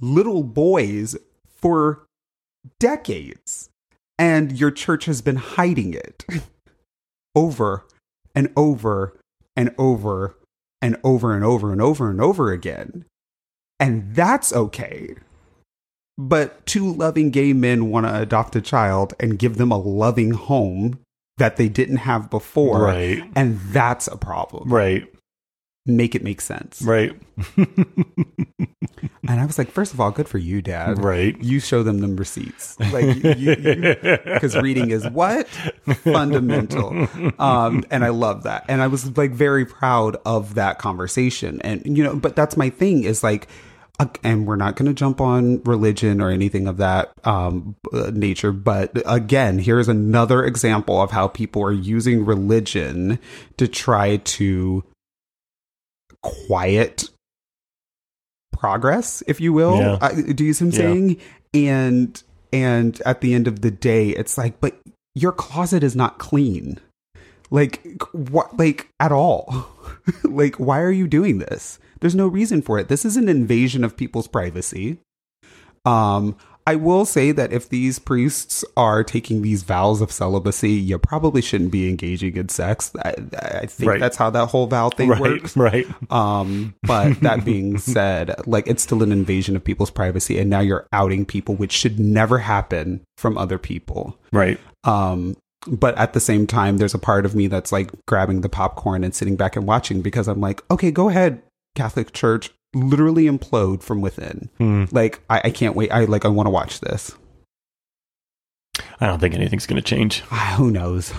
little boys for decades and your church has been hiding it. Over and over and over and over and over and over and over again. And that's okay. But two loving gay men want to adopt a child and give them a loving home that they didn't have before. Right. And that's a problem. Right. Make it make sense. Right. And I was like, first of all, good for you, Dad. Right. You show them receipts. Like, because reading is what? Fundamental. And I love that. And I was like very proud of that conversation. And, you know, but that's my thing is like, and we're not going to jump on religion or anything of that nature. But again, here's another example of how people are using religion to try to quiet progress, if you will. Yeah. Do you see what I'm saying? And at the end of the day, it's like, but your closet is not clean. Like, what? Like, at all. Like, why are you doing this? There's no reason for it. This is an invasion of people's privacy. I will say that if these priests are taking these vows of celibacy, you probably shouldn't be engaging in sex. I think that's how that whole vow thing works. Right. But that being said, like, it's still an invasion of people's privacy, and now you're outing people, which should never happen from other people. Right. But at the same time, there's a part of me that's like grabbing the popcorn and sitting back and watching, because I'm like, okay, go ahead, Catholic Church. Literally implode from within. Like, I can't wait. I want to watch this. I don't think anything's going to change. Who knows,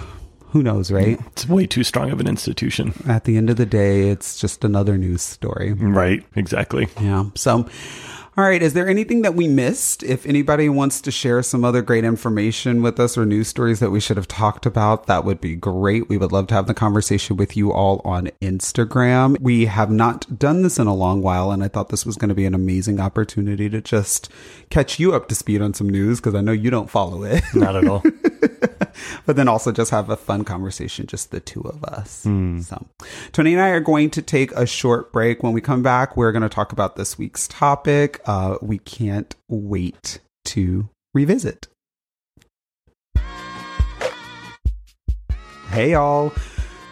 right? It's way too strong of an institution. At the end of the day, it's just another news story. Right, exactly. Yeah. So, all right, is there anything that we missed? If anybody wants to share some other great information with us or news stories that we should have talked about, that would be great. We would love to have the conversation with you all on Instagram. We have not done this in a long while, and I thought this was going to be an amazing opportunity to just catch you up to speed on some news, because I know you don't follow it. Not at all. But then also just have a fun conversation, just the two of us. So Tony and I are going to take a short break. When we come back, we're going to talk about this week's topic. We can't wait to revisit. Hey, y'all.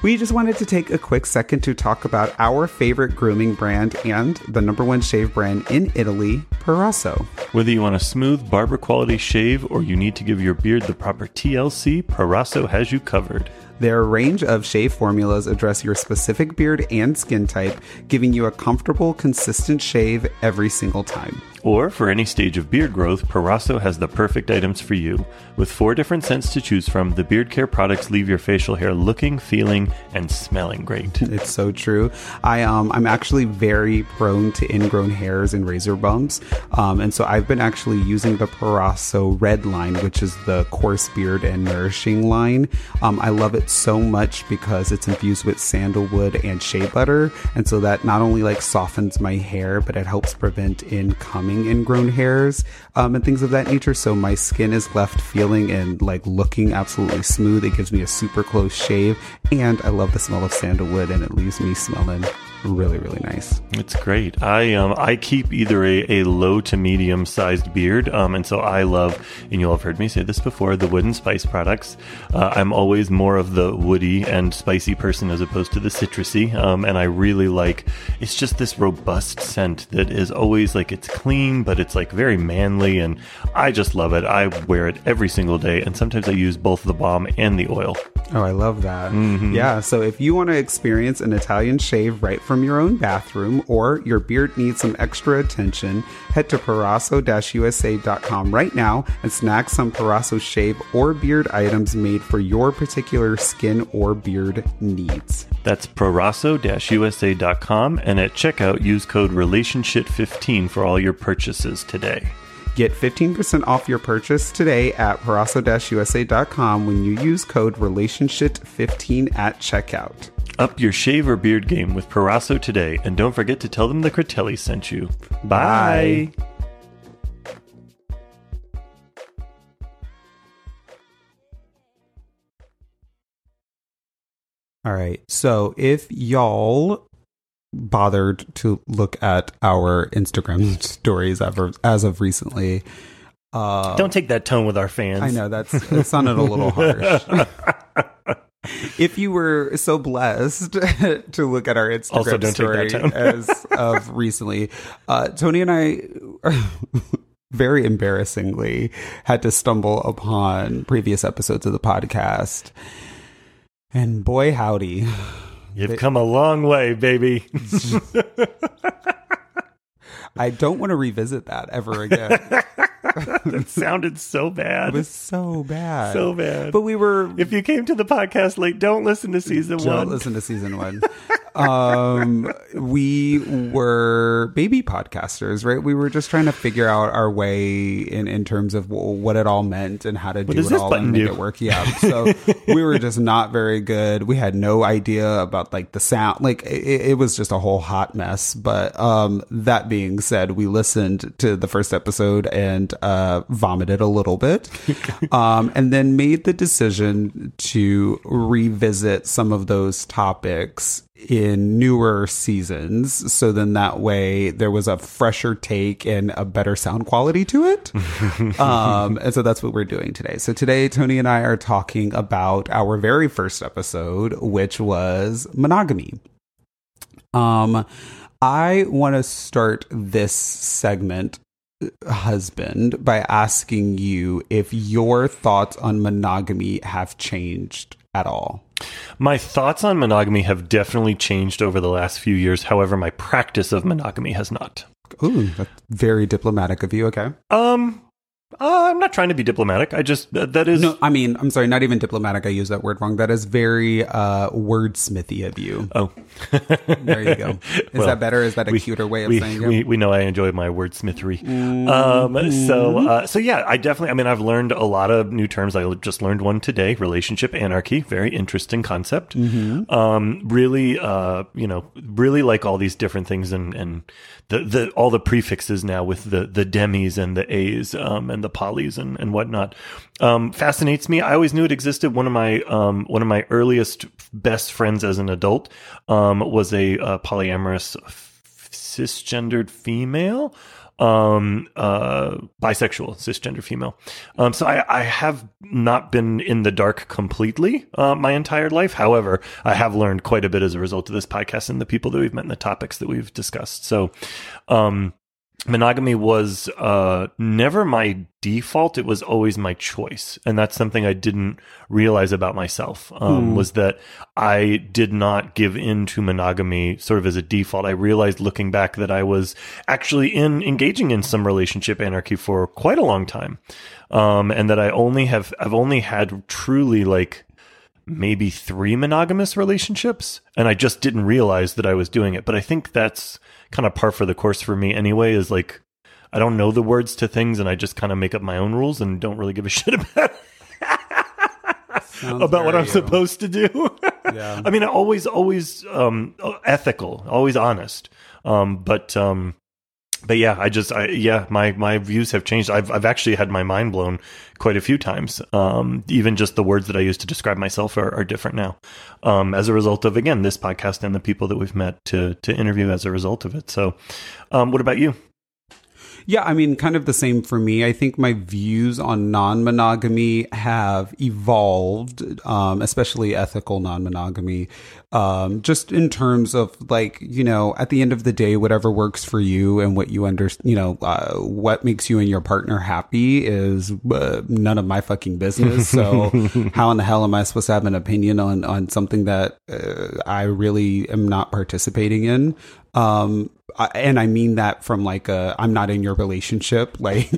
We just wanted to take a quick second to talk about our favorite grooming brand and the #1 shave brand in Italy, Proraso. Whether you want a smooth, barber-quality shave or you need to give your beard the proper TLC, Proraso has you covered. Their range of shave formulas address your specific beard and skin type, giving you a comfortable, consistent shave every single time. Or for any stage of beard growth, Proraso has the perfect items for you. With 4 different scents to choose from, the beard care products leave your facial hair looking, feeling, and smelling great. It's so true. I'm actually very prone to ingrown hairs and razor bumps. And so I've been actually using the Proraso Red line, which is the coarse beard and nourishing line. I love it so much because it's infused with sandalwood and shea butter. And so that not only like softens my hair, but it helps prevent incoming ingrown hairs and things of that nature, so my skin is left feeling and like looking absolutely smooth. It gives me a super close shave, and I love the smell of sandalwood, and it leaves me smelling really, really nice. It's great. I keep either a low to medium sized beard, and so I love, and you'll have heard me say this before, the wood and spice products. I'm always more of the woody and spicy person as opposed to the citrusy, and I really like, it's just this robust scent that is always like, it's clean, but it's like very manly, and I just love it. I wear it every single day, and sometimes I use both the balm and the oil. Oh, I love that. Mm-hmm. Yeah, so if you want to experience an Italian shave right from your own bathroom, or your beard needs some extra attention, head to Proraso-USA.com right now and snag some Proraso shave or beard items made for your particular skin or beard needs. That's Proraso-USA.com, and at checkout, use code RELATIONSHIP15 for all your purchases today. Get 15% off your purchase today at Proraso-USA.com when you use code RELATIONSHIP15 at checkout. Up your shave or beard game with Proraso today, and don't forget to tell them the Critellis sent you. Bye! Bye. All right, so if y'all bothered to look at our Instagram stories as of recently, don't take that tone with our fans. I know, that sounded a little harsh. If you were so blessed to look at our Instagram also, don't story take that tone. As of recently, Tony and I very embarrassingly had to stumble upon previous episodes of the podcast. And boy, howdy. You've come a long way, baby. I don't want to revisit that ever again. That sounded so bad. It was so bad. So bad. But we were... If you came to the podcast late, don't listen to season one. Don't listen to season one. We were baby podcasters, right? We were just trying to figure out our way in terms of what it all meant and how to do it all and make it work. Yeah. So we were just not very good. We had no idea about like the sound. Like it was just a whole hot mess. But that being said, we listened to the first episode and vomited a little bit, and then made the decision to revisit some of those topics in newer seasons, so then that way there was a fresher take and a better sound quality to it. And so that's what we're doing today. So today Tony and I are talking about our very first episode, which was monogamy. I want to start this segment, husband, by asking you if your thoughts on monogamy have changed at all. My thoughts on monogamy have definitely changed over the last few years. However, my practice of monogamy has not. Ooh, that's very diplomatic of you. Okay. I'm not trying to be diplomatic. I just, that is... No, I mean, I'm sorry, not even diplomatic. I use that word wrong. That is very wordsmithy of you. Oh. There you go. Is that better? Is that a cuter way of saying it? We know I enjoy my wordsmithery. Mm-hmm. So yeah, I definitely, I mean, I've learned a lot of new terms. I just learned one today, relationship anarchy. Very interesting concept. Mm-hmm. Really like all these different things and the all the prefixes now with the demis and the a's, and the polys and whatnot, fascinates me. I always knew it existed. One of my earliest best friends as an adult was a polyamorous cisgendered female, bisexual cisgender female. So I have not been in the dark completely my entire life. However, I have learned quite a bit as a result of this podcast and the people that we've met and the topics that we've discussed. So, monogamy was never my default. It was always my choice. And that's something I didn't realize about myself, was that I did not give in to monogamy sort of as a default. I realized looking back that I was actually engaging in some relationship anarchy for quite a long time. And that I've only had truly like maybe 3 monogamous relationships. And I just didn't realize that I was doing it. But I think that's kind of par for the course for me anyway, is like, I don't know the words to things and I just kind of make up my own rules and don't really give a shit about what I'm supposed to do. Yeah. I mean, I always ethical, always honest. But But yeah, my views have changed. I've actually had my mind blown quite a few times. Even just the words that I use to describe myself are different now, as a result of, again, this podcast and the people that we've met to interview as a result of it. So, what about you? Yeah, I mean, kind of the same for me. I think my views on non-monogamy have evolved, especially ethical non-monogamy, just in terms of, like, you know, at the end of the day, whatever works for you and what you understand, you know, what makes you and your partner happy is none of my fucking business. So how in the hell am I supposed to have an opinion on something that I really am not participating in? And I mean that from like I'm not in your relationship, like,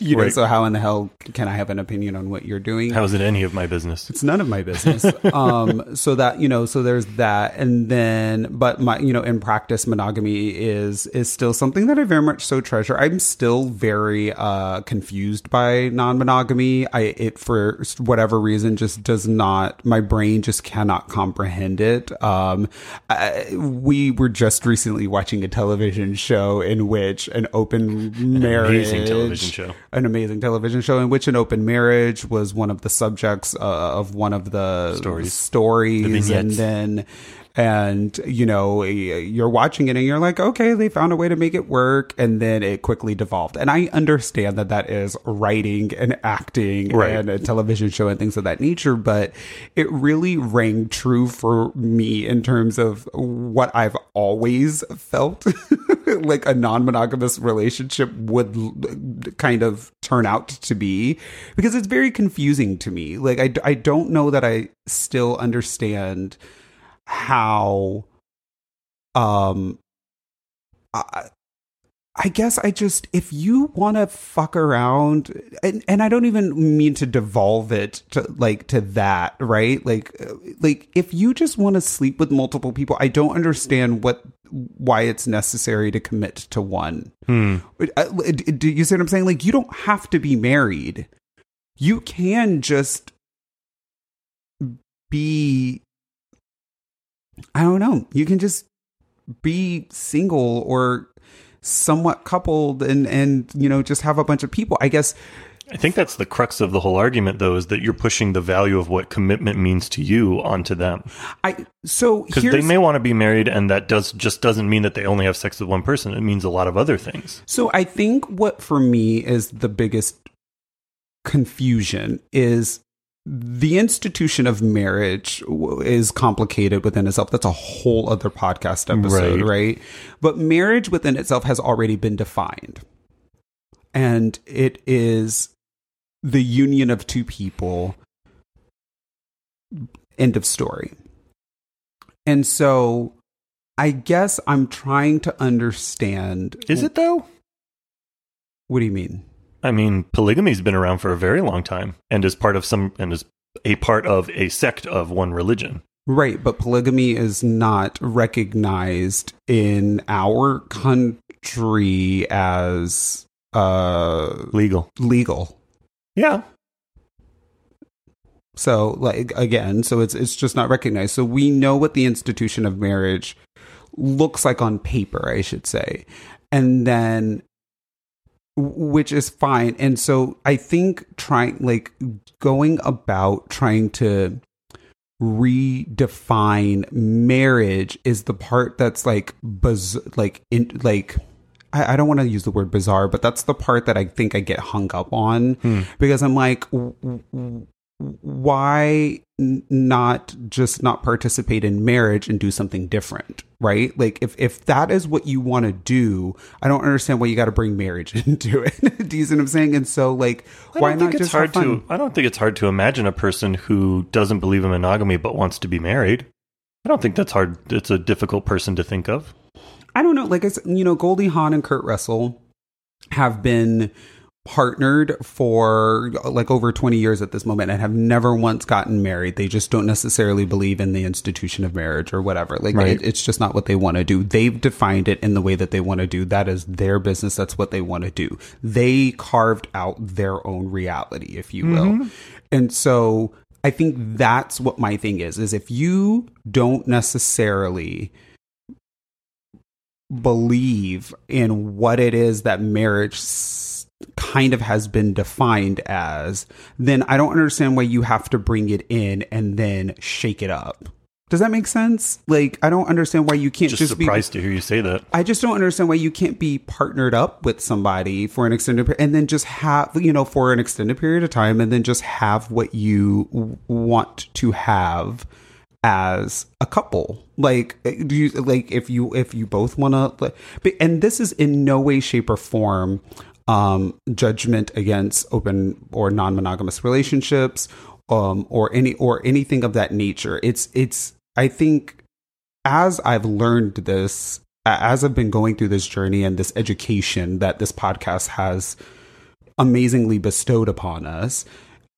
you know, right. So how in the hell can I have an opinion on what you're doing? How is it any of my business? It's none of my business. So that, you know, so there's that. And then, but my, you know, in practice, monogamy is still something that I very much so treasure. I'm still very confused by non-monogamy. It for whatever reason just does not, my brain just cannot comprehend it. We were just recently watching a television show in which an open marriage, an amazing television show in which an open marriage was one of the subjects of one of the stories. The vignettes. And you know, you're watching it and you're like, okay, they found a way to make it work. And then it quickly devolved. And I understand that is writing and acting, right, and a television show and things of that nature. But it really rang true for me in terms of what I've always felt like a non-monogamous relationship would kind of turn out to be, because it's very confusing to me. Like, I don't know that I still understand how I guess I just, if you want to fuck around, and I don't even mean to devolve it to that, right? Like if you just want to sleep with multiple people, I don't understand why it's necessary to commit to one. Do you see what I'm saying? Like, you don't have to be married. You can just be, I don't know. You can just be single or somewhat coupled and, you know, just have a bunch of people, I guess. I think that's the crux of the whole argument, though, is that you're pushing the value of what commitment means to you onto them. Because they may want to be married, and that doesn't mean that they only have sex with one person. It means a lot of other things. So I think what for me is the biggest confusion is, the institution of marriage is complicated within itself. That's a whole other podcast episode, right? But marriage within itself has already been defined. And it is the union of two people. End of story. And so I guess I'm trying to understand. Is it though? What do you mean? I mean, polygamy's been around for a very long time and is a part of a sect of one religion. Right, but polygamy is not recognized in our country as legal. Yeah. So, like, again, so it's just not recognized. So we know what the institution of marriage looks like on paper, I should say. And then, which is fine. And so I think going about trying to redefine marriage is the part that's I don't want to use the word bizarre, but that's the part that I think I get hung up on, because I'm like, why not just not participate in marriage and do something different, right? Like, if that is what you want to do, I don't understand why you got to bring marriage into it. Do you see what I'm saying? And so, like, why not just have fun? I don't think it's hard to imagine a person who doesn't believe in monogamy but wants to be married. I don't think that's hard. It's a difficult person to think of. I don't know. Like, it's, you know, Goldie Hawn and Kurt Russell have been partnered for like over 20 years at this moment and have never once gotten married. They just don't necessarily believe in the institution of marriage or whatever. Like, right. It's just not what they want to do. They've defined it in the way that they want to do. That is their business. That's what they want to do. They carved out their own reality, if you will. Mm-hmm. And so I think that's what my thing is if you don't necessarily believe in what it is that marriage kind of has been defined as, then I don't understand why you have to bring it in and then shake it up. Does that make sense? Like, I don't understand why you can't just surprised to hear you say that. I just don't understand why you can't be partnered up with somebody for an extended period and then just have, you know, for an extended period of time and then just have what you want to have as a couple. Like, do you, like, if you both want to, and this is in no way, shape, or form judgment against open or non-monogamous relationships or anything of that nature. It's I think as I've learned this, as I've been going through this journey and this education that this podcast has amazingly bestowed upon us,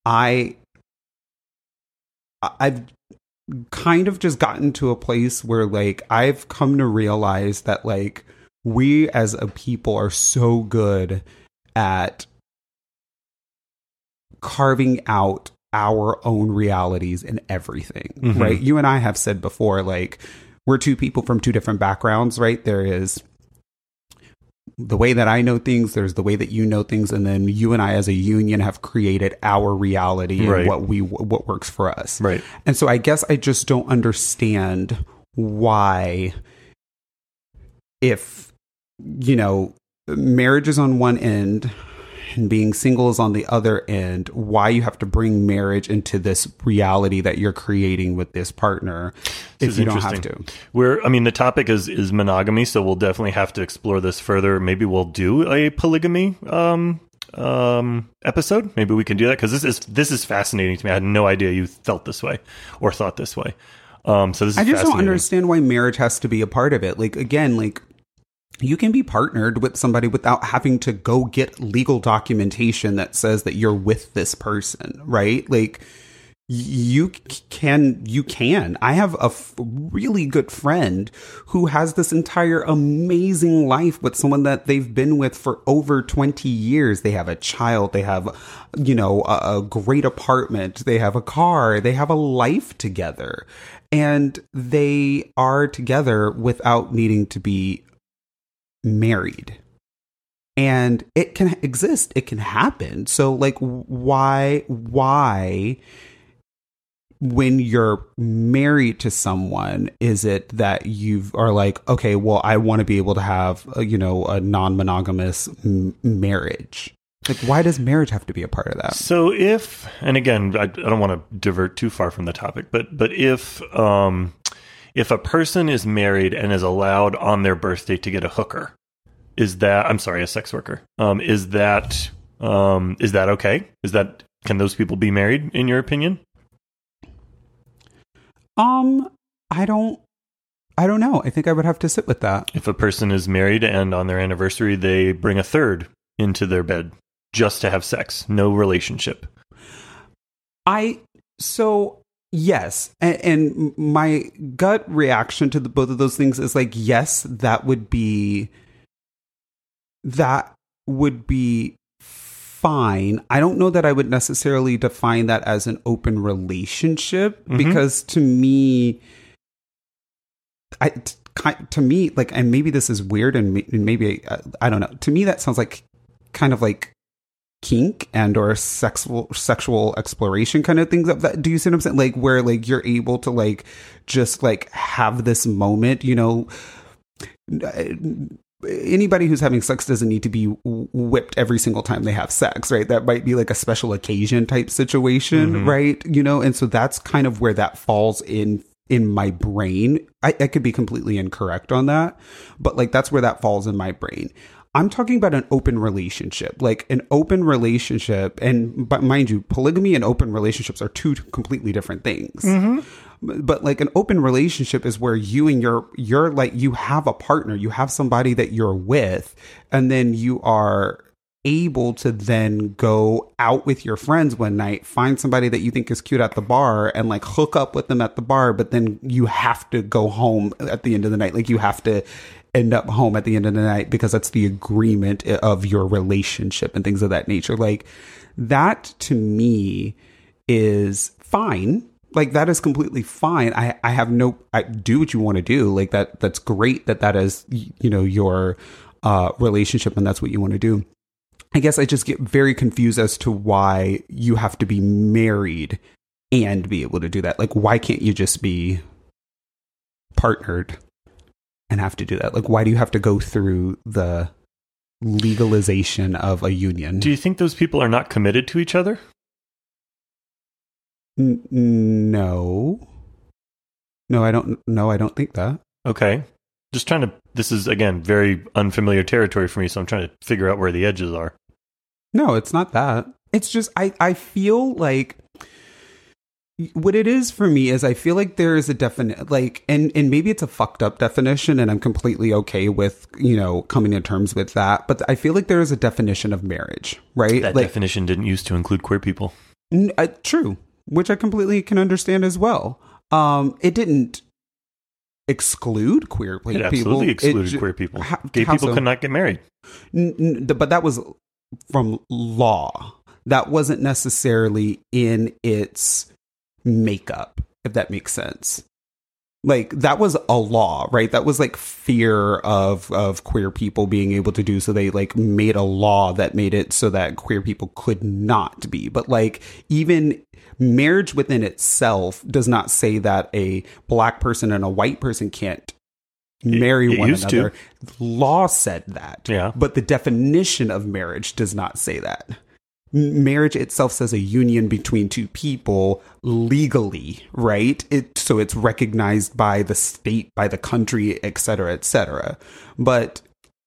I've kind of just gotten to a place where, like, I've come to realize that, like, we as a people are so good at carving out our own realities in everything, mm-hmm. right? You and I have said before, like, we're two people from two different backgrounds, right? There is the way that I know things, there's the way that you know things, and then you and I as a union have created our reality right. and what works for us. Right. And so I guess I just don't understand why, if, you know, marriage is on one end and being single is on the other end, why you have to bring marriage into this reality that you're creating with this partner if you don't have to. I mean, the topic is monogamy, so we'll definitely have to explore this further. Maybe we'll do a polygamy episode. Maybe we can do that, because this is fascinating to me. I had no idea you felt this way or thought this way. So this is I just don't understand why marriage has to be a part of it. Like, again, like, you can be partnered with somebody without having to go get legal documentation that says that you're with this person, right? Like, you can. I have a really good friend who has this entire amazing life with someone that they've been with for over 20 years. They have a child. They have, you know, a great apartment. They have a car. They have a life together. And they are together without needing to be married, and it can exist, it can happen. So, like, why when you're married to someone is it that you are like, okay, well, I want to be able to have a non-monogamous marriage? Like, why does marriage have to be a part of that? So if, and again, I don't want to divert too far from the topic, but if a person is married and is allowed on their birthday to get a hooker, a sex worker, is that okay? Can those people be married, in your opinion? I don't know. I think I would have to sit with that. If a person is married and on their anniversary, they bring a third into their bed just to have sex, no relationship. Yes. And my gut reaction to both of those things is like, yes, that would be fine. I don't know that I would necessarily define that as an open relationship, mm-hmm. because to me, like, and maybe this is weird, and maybe, I don't know. To me, that sounds like kind of like kink and or sexual exploration kind of things of that. Do you see what I'm saying? Like, where, like, you're able to, like, just, like, have this moment, you know. Anybody who's having sex doesn't need to be whipped every single time they have sex, right? That might be like a special occasion type situation, mm-hmm. right? You know, and so that's kind of where that falls in my brain. I could be completely incorrect on that, but, like, that's where that falls in my brain. I'm talking about an open relationship, like an open relationship. And, but mind you, polygamy and open relationships are two completely different things. Mm-hmm. But, like, an open relationship is where you and you're like, you have a partner, you have somebody that you're with, and then you are able to then go out with your friends one night, find somebody that you think is cute at the bar, and, like, hook up with them at the bar. But then you have to go home at the end of the night. Like, you have to end up home at the end of the night because that's the agreement of your relationship and things of that nature. Like, that to me is fine. like, that is completely fine. I do what you want to do. Like, that's great that is, you know, your relationship, and that's what you want to do. I guess I just get very confused as to why you have to be married and be able to do that. Like, why can't you just be partnered and have to do that? Like, why do you have to go through the legalization of a union? Do you think those people are not committed to each other? No, I don't. No, I don't think that. Okay. Just trying to, this is, again, very unfamiliar territory for me, so I'm trying to figure out where the edges are. No, it's not that. It's just, I feel like, what it is for me is I feel like there is a definite, like, and maybe it's a fucked up definition, and I'm completely okay with, you know, coming to terms with that, but I feel like there is a definition of marriage, right? That, like, definition didn't used to include queer people. True, which I completely can understand as well. It didn't exclude queer people. It absolutely excluded queer people. Gay people could not get married. But that was from law. That wasn't necessarily in its makeup, if that makes sense. Like, that was a law, right? That was like fear of queer people being able to do, so they like made a law that made it so that queer people could not be. But like, even marriage within itself does not say that a black person and a white person can't marry one another. Law said that. Yeah. But the definition of marriage does not say that. Marriage itself says a union between two people legally, right? So it's recognized by the state, by the country, et cetera, et cetera. But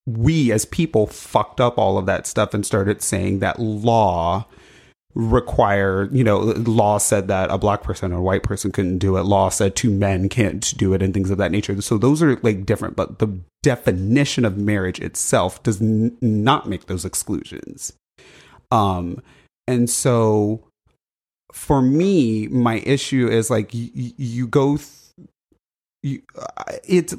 we as people fucked up all of that stuff and started saying that law required, you know, law said that a black person or a white person couldn't do it. Law said two men can't do it and things of that nature. So those are like different, but the definition of marriage itself does not make those exclusions. And so for me, my issue is like, it's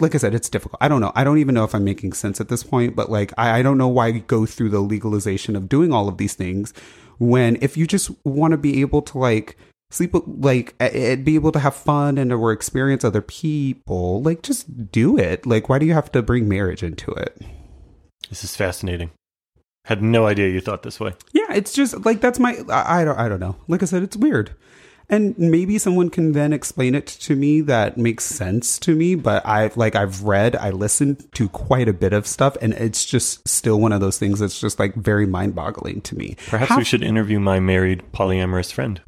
like I said, it's difficult. I don't know. I don't even know if I'm making sense at this point, but like, I don't know why you go through the legalization of doing all of these things when, if you just want to be able to like sleep, like be able to have fun and or experience other people, like just do it. Like, why do you have to bring marriage into it? This is fascinating. Had no idea you thought this way. Yeah, it's just like, that's my, I don't know. Like I said, it's weird. And maybe someone can then explain it to me that makes sense to me. But I listened to quite a bit of stuff, and it's just still one of those things that's just like very mind boggling to me. Perhaps we should interview my married polyamorous friend.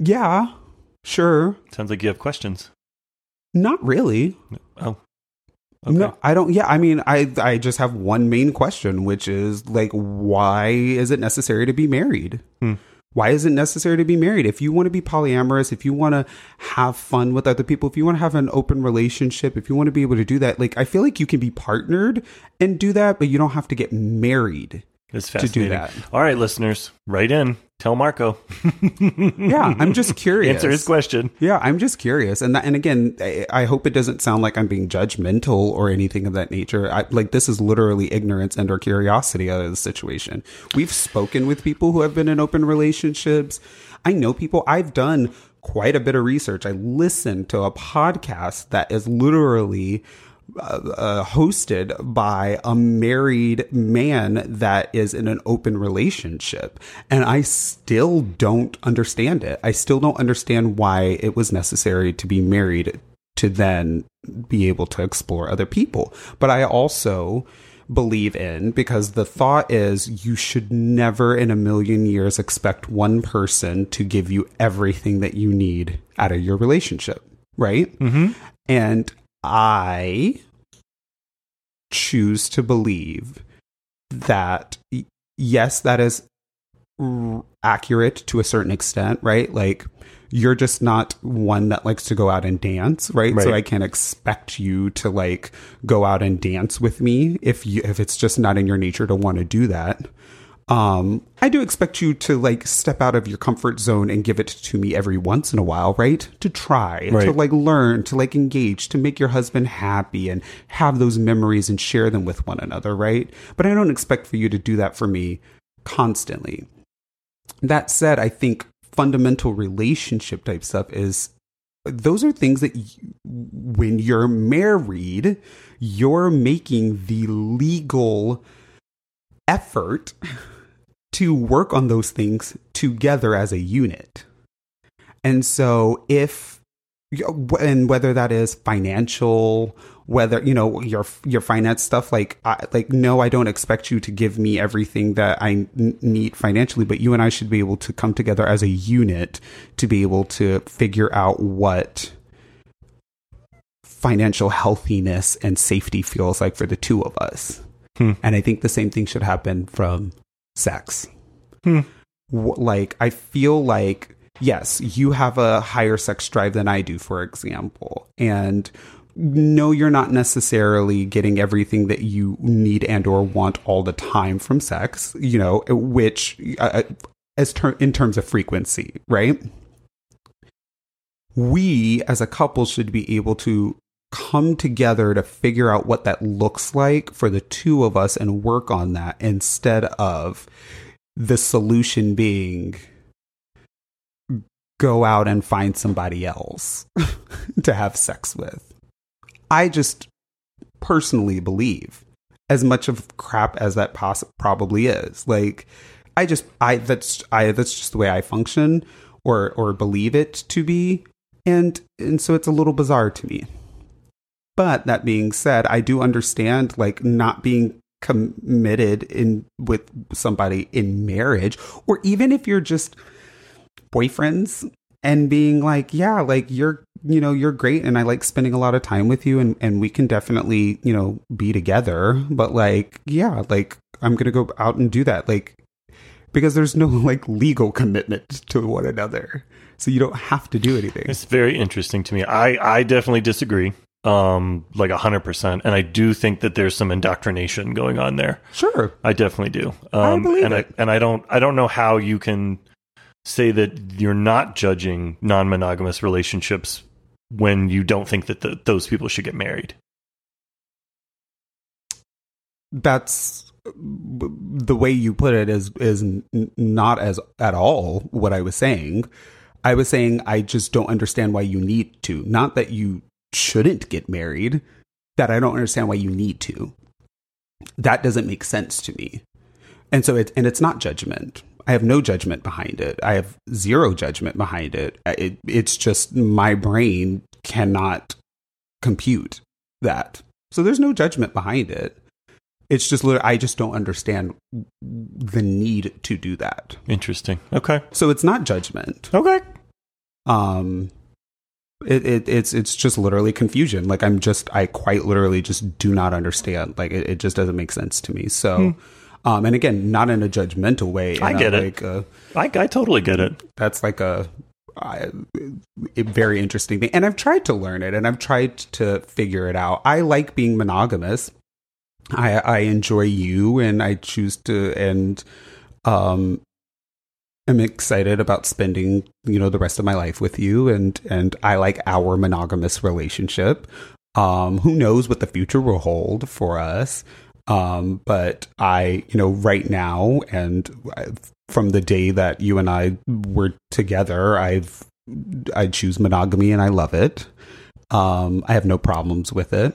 Yeah, sure. Sounds like you have questions. Not really. Oh. Okay. No, I don't. Yeah, I mean, I just have one main question, which is like, why is it necessary to be married? Why is it necessary to be married? If you want to be polyamorous, if you want to have fun with other people, if you want to have an open relationship, if you want to be able to do that, like, I feel like you can be partnered and do that, but you don't have to get married to do that. All right, listeners, write in. Tell Marco. Yeah, I'm just curious. Answer his question. Yeah, I'm just curious. And again, I hope it doesn't sound like I'm being judgmental or anything of that nature. Like, this is literally ignorance and or curiosity out of the situation. We've spoken with people who have been in open relationships. I know people. I've done quite a bit of research. I listened to a podcast that is literally hosted by a married man that is in an open relationship, and I still don't understand it. I still don't understand why it was necessary to be married to then be able to explore other people. But I also believe in, because the thought is, you should never in a million years expect one person to give you everything that you need out of your relationship, right? Mm-hmm. And I choose to believe that, yes, that is accurate to a certain extent, right? Like, you're just not one that likes to go out and dance, right? So I can't expect you to like go out and dance with me if it's just not in your nature to want to do that. I do expect you to like step out of your comfort zone and give it to me every once in a while, right? To try, right, to like learn, to like engage, to make your husband happy and have those memories and share them with one another, right? But I don't expect for you to do that for me constantly. That said, I think fundamental relationship type stuff is those are things that when you're married, you're making the legal effort to work on those things together as a unit. And so whether that is financial, whether, you know, your finance stuff, no, I don't expect you to give me everything that I need financially, but you and I should be able to come together as a unit to be able to figure out what financial healthiness and safety feels like for the two of us. And I think the same thing should happen from sex. I feel like, yes, you have a higher sex drive than I do, for example. And no, you're not necessarily getting everything that you need and or want all the time from sex, you know, which in terms of frequency, right? We as a couple should be able to come together to figure out what that looks like for the two of us and work on that, instead of the solution being go out and find somebody else to have sex with. I just personally believe, as much of crap as that probably is, that's just the way I function or believe it to be, and so it's a little bizarre to me. But that being said, I do understand not being committed in with somebody in marriage, or even if you're just boyfriends and being you're great and I like spending a lot of time with you and we can definitely, you know, be together, but I'm gonna go out and do that because there's no legal commitment to one another, so you don't have to do anything. It's very interesting to me. I definitely disagree 100%, and I do think that there's some indoctrination going on there. Sure, I definitely do. I don't know how you can say that you're not judging non-monogamous relationships when you don't think that those people should get married. That's the way you put it is not as at all what I was saying. I was saying, I just don't understand why you need to, not that you shouldn't get married, that I don't understand why you need to. That doesn't make sense to me. And so it's not judgment. I have no judgment behind it. I have zero judgment behind it. It's just my brain cannot compute that. So there's no judgment behind it. It's just I just don't understand the need to do that. Interesting. Okay. So it's not judgment. Okay. It's just literally confusion. I quite literally just do not understand. It just doesn't make sense to me. So. And again, not in a judgmental way. I get it. I totally get it. That's a very interesting thing. And I've tried to learn it and I've tried to figure it out. I like being monogamous. I enjoy you and I choose to, and I'm excited about spending, you know, the rest of my life with you. And I like our monogamous relationship. Who knows what the future will hold for us. But I, you know, right now, and from the day that you and I were together, I choose monogamy and I love it. I have no problems with it.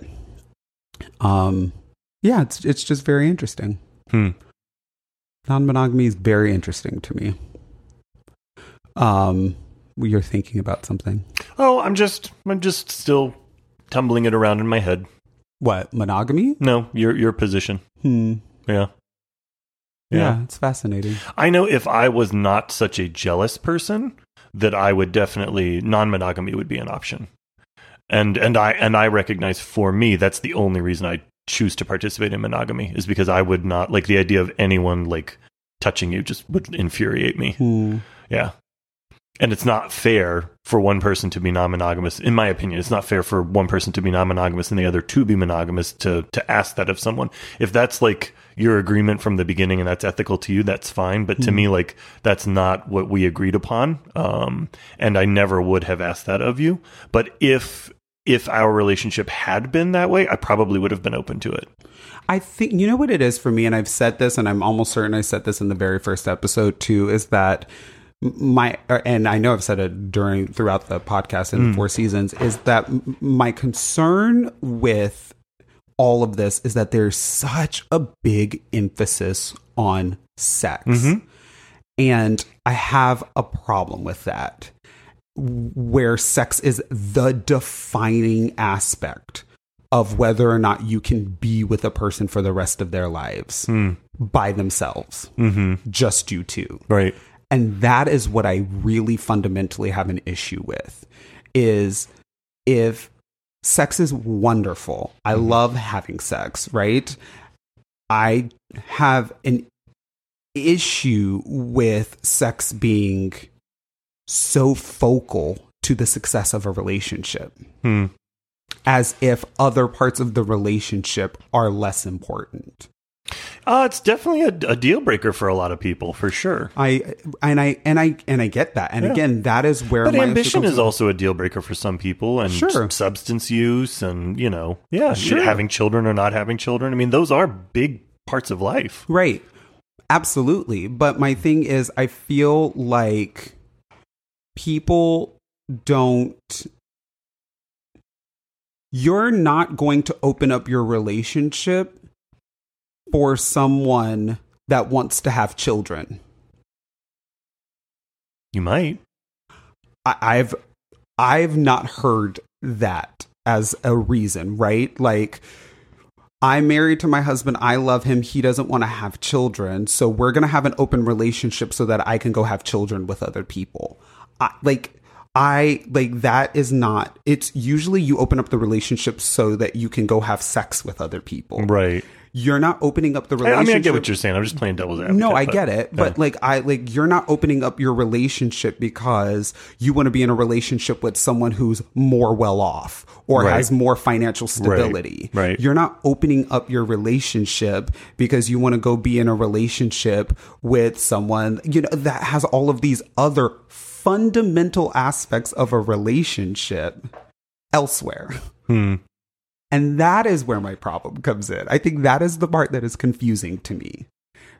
It's just very interesting. Non-monogamy is very interesting to me. You're thinking about something. Oh, I'm just still tumbling it around in my head. What, monogamy? No, your position. Yeah, it's fascinating. I know if I was not such a jealous person, that I would definitely, non-monogamy would be an option. And I recognize for me, that's the only reason I choose to participate in monogamy, is because I would not, the idea of anyone, touching you just would infuriate me. Yeah. And it's not fair for one person to be non-monogamous. In my opinion, it's not fair for one person to be non-monogamous and the other to be monogamous, to ask that of someone. If that's your agreement from the beginning and that's ethical to you, that's fine. But to me, that's not what we agreed upon. And I never would have asked that of you. But if our relationship had been that way, I probably would have been open to it. I think, you know what it is for me, and I've said this, and I'm almost certain I said this in the very first episode too, is that and I know I've said it throughout the podcast in Four Seasons, is that my concern with all of this is that there's such a big emphasis on sex. Mm-hmm. And I have a problem with that, where sex is the defining aspect of whether or not you can be with a person for the rest of their lives by themselves, just you two. Right. And that is what I really fundamentally have an issue with, is if sex is wonderful, I love having sex, right? I have an issue with sex being so focal to the success of a relationship. As if other parts of the relationship are less important. It's definitely a deal breaker for a lot of people, for sure. I get that. And again, that is where my ambition is also a deal breaker for some people, and substance use, and having children or not having children. I mean, those are big parts of life, right? Absolutely. But my thing is, I feel like people don't. You're not going to open up your relationship for someone that wants to have children. You might. I've not heard that as a reason, right? Like, I'm married to my husband. I love him. He doesn't want to have children. So we're going to have an open relationship so that I can go have children with other people. That is not, it's usually you open up the relationship so that you can go have sex with other people. Right. You're not opening up the relationship. I mean, I get what you're saying. I'm just playing devil's advocate. No, I get it. But you're not opening up your relationship because you want to be in a relationship with someone who's more well off or has more financial stability. Right. You're not opening up your relationship because you want to go be in a relationship with someone, that has all of these other fundamental aspects of a relationship elsewhere. And that is where my problem comes in. I think that is the part that is confusing to me.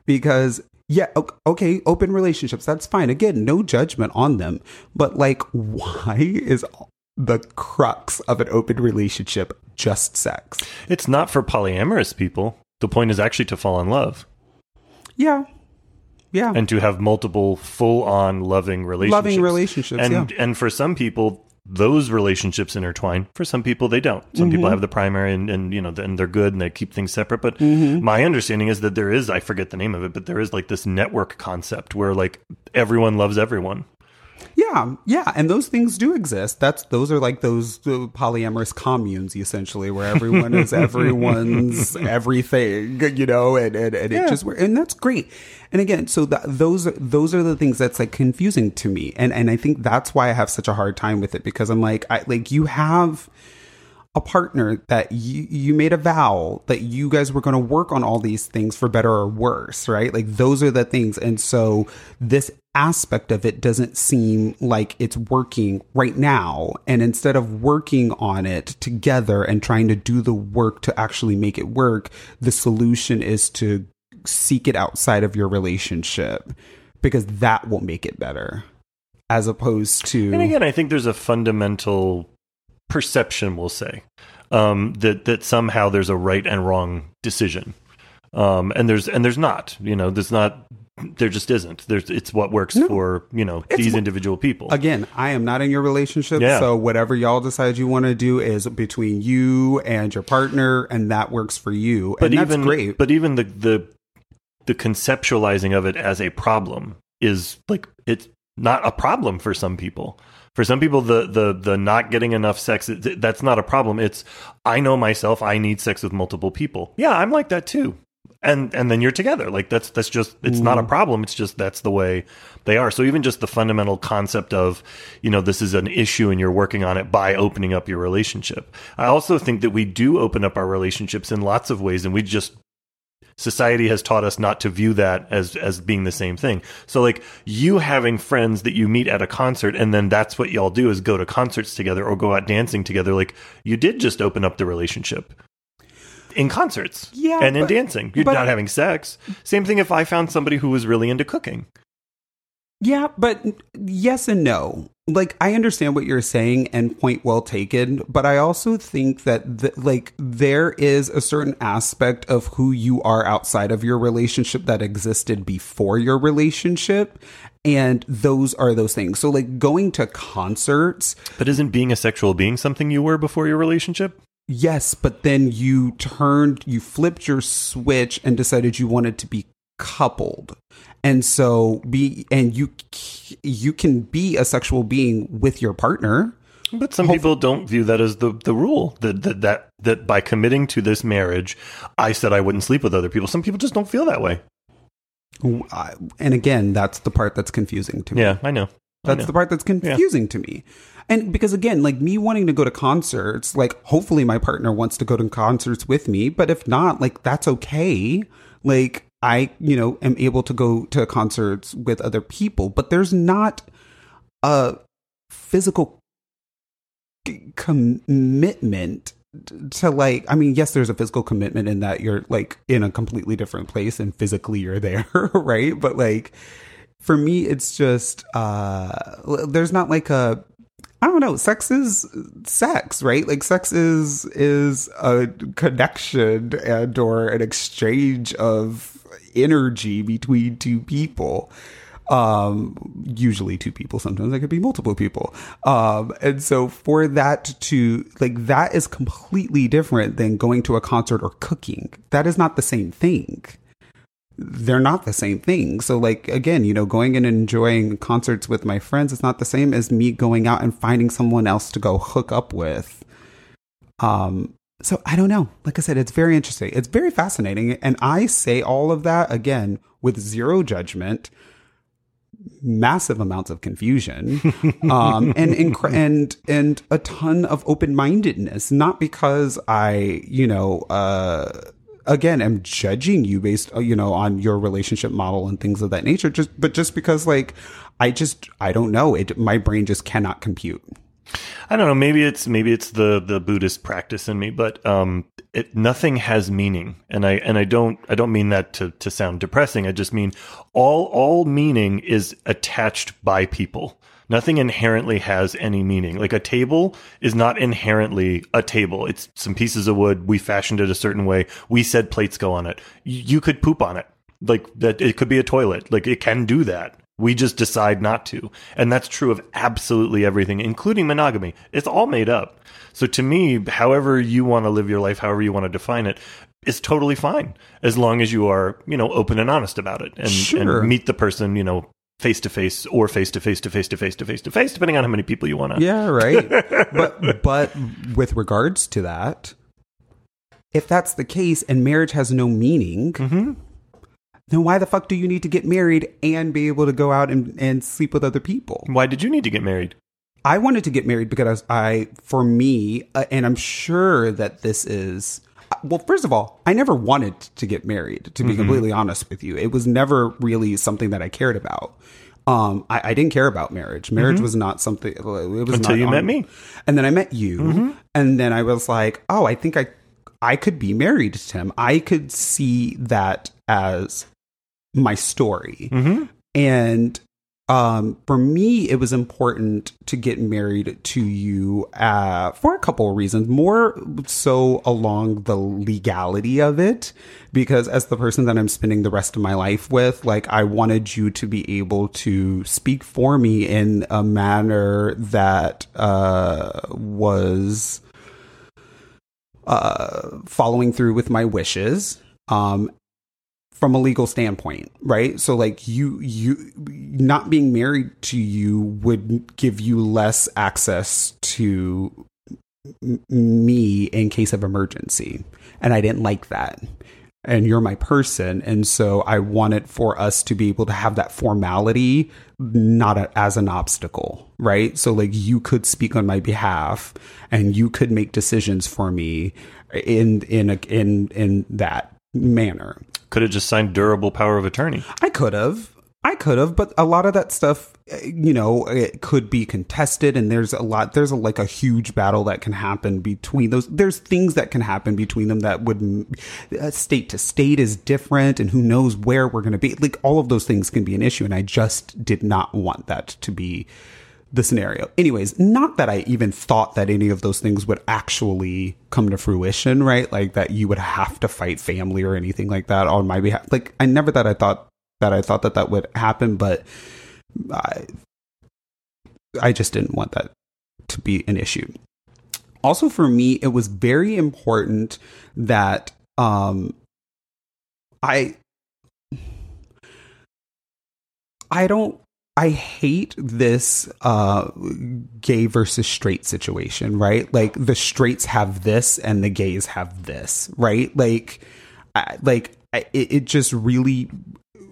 Because, open relationships, that's fine. Again, no judgment on them. But, why is the crux of an open relationship just sex? It's not for polyamorous people. The point is actually to fall in love. Yeah. Yeah. And to have multiple full-on loving relationships. And for some people, those relationships intertwine. For some people, they don't. Some people have the primary and they're good and they keep things separate. But my understanding is that there is, I forget the name of it, but there is this network concept where everyone loves everyone. Yeah. Yeah. And those things do exist. Those polyamorous communes, essentially, where everyone is everyone's everything, it just, and that's great. And again, so those are the things that's confusing to me. And I think that's why I have such a hard time with it, because I'm you have a partner that you made a vow that you guys were going to work on all these things for better or worse, right? Those are the things. And so this aspect of it doesn't seem like it's working right now. And instead of working on it together and trying to do the work to actually make it work, the solution is to seek it outside of your relationship, because that will make it better, as opposed to. And again, I think there's a fundamental perception, we'll say, that somehow there's a right and wrong decision, and there's not. There's not. There just isn't. It's what works for these individual people. Again, I am not in your relationship, so whatever y'all decide you want to do is between you and your partner, and that works for you. But that's great. But even the conceptualizing of it as a problem is it's not a problem for some people. For some people, the not getting enough sex, that's not a problem. It's, I know myself, I need sex with multiple people. Yeah, I'm like that too. And then you're together. That's just, it's not a problem. It's just, that's the way they are. So even just the fundamental concept of, this is an issue and you're working on it by opening up your relationship. I also think that we do open up our relationships in lots of ways, and we just, society has taught us not to view that as being the same thing. So you having friends that you meet at a concert, and then that's what y'all do is go to concerts together or go out dancing together. You did just open up the relationship in concerts and in dancing. You're not having sex. Same thing if I found somebody who was really into cooking. Yeah, but yes and no. Like, I understand what you're saying and point well taken, but I also think that, there is a certain aspect of who you are outside of your relationship that existed before your relationship. And those are those things. So, like, going to concerts. But isn't being a sexual being something you were before your relationship? Yes, but then you flipped your switch and decided you wanted to be coupled. And so you can be a sexual being with your partner. But some people don't view that as the rule, that by committing to this marriage, I said I wouldn't sleep with other people. Some people just don't feel that way. And again, that's the part that's confusing to me. Yeah, I know. That's the part that's confusing to me. And because, again, like, me wanting to go to concerts, like, hopefully my partner wants to go to concerts with me. But if not, like, that's okay. Like, I, you know, am able to go to concerts with other people. But there's not a physical commitment to, like, I mean, yes, there's a physical commitment in that you're, like, in a completely different place and physically you're there, right? But, like, for me, it's just, there's not, like, a, I don't know, sex is sex, right? Like, sex is a connection and or an exchange of energy between two people. Usually two people, sometimes it could be multiple people. And so for that to, like, that is completely different than going to a concert or cooking. That is not the same thing. They're not the same thing. So, like, again, you know, going and enjoying concerts with my friends is not the same as me going out and finding someone else to go hook up with. So I don't know. Like I said, it's very interesting. It's very fascinating. And I say all of that, again, with zero judgment, massive amounts of confusion, and a ton of open-mindedness, not because I, you know, again, I'm judging you based, you know, on your relationship model and things of that nature. But just because, like, I don't know. My brain just cannot compute. I don't know. Maybe it's the Buddhist practice in me, but nothing has meaning, and I don't mean that to sound depressing. I just mean all meaning is attached by people. Nothing inherently has any meaning. Like, a table is not inherently a table. It's some pieces of wood. We fashioned it a certain way. We said plates go on it. You could poop on it. Like, that, it could be a toilet. Like, it can do that. We just decide not to. And that's true of absolutely everything, including monogamy. It's all made up. So to me, however you want to live your life, however you want to define it, is totally fine. As long as you are, you know, open and honest about it and meet the person, you know, face-to-face or face-to-face, depending on how many people you want to. Yeah, right. But with regards to that, if that's the case and marriage has no meaning, mm-hmm. then why the fuck do you need to get married and be able to go out and sleep with other people? Why did you need to get married? I wanted to get married because for me, and I'm sure that this is... Well, first of all, I never wanted to get married, to be mm-hmm. completely honest with you. It was never really something that I cared about. I didn't care about marriage. Marriage mm-hmm. was not something... It was until not you met me. And then I met you. Mm-hmm. And then I was like, oh, I think I could be married to Tim. I could see that as... my story. Mm-hmm. And for me, it was important to get married to you for a couple of reasons, more so along the legality of it, because as the person that I'm spending the rest of my life with, like, I wanted you to be able to speak for me in a manner that was following through with my wishes. From a legal standpoint, right? So, like, you not being married to you would give you less access to me in case of emergency. And I didn't like that. And you're my person. And so I wanted for us to be able to have that formality, not as an obstacle, right? So, like, you could speak on my behalf and you could make decisions for me in that manner. Could have just signed durable power of attorney. I could have. I could have, but a lot of that stuff, you know, it could be contested, and there's a huge battle that can happen between those. There's things that can happen between them that would, state to state is different, and who knows where we're going to be. Like, all of those things can be an issue, and I just did not want that to be the scenario. Anyways, not that I even thought that any of those things would actually come to fruition, right? Like, that you would have to fight family or anything like that on my behalf. Like, I thought that would happen, but I just didn't want that to be an issue. Also, for me, it was very important that I hate this gay versus straight situation, right? Like, the straights have this and the gays have this, right? It just really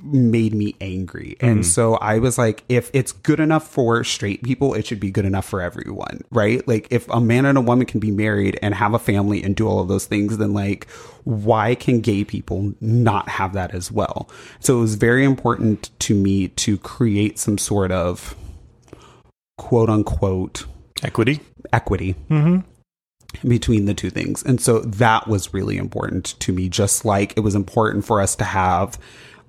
made me angry. And so I was like, if it's good enough for straight people, it should be good enough for everyone, right? Like, if a man and a woman can be married and have a family and do all of those things, then, like, why can gay people not have that as well? So it was very important to me to create some sort of quote unquote equity between the two things. And so that was really important to me, just like it was important for us to have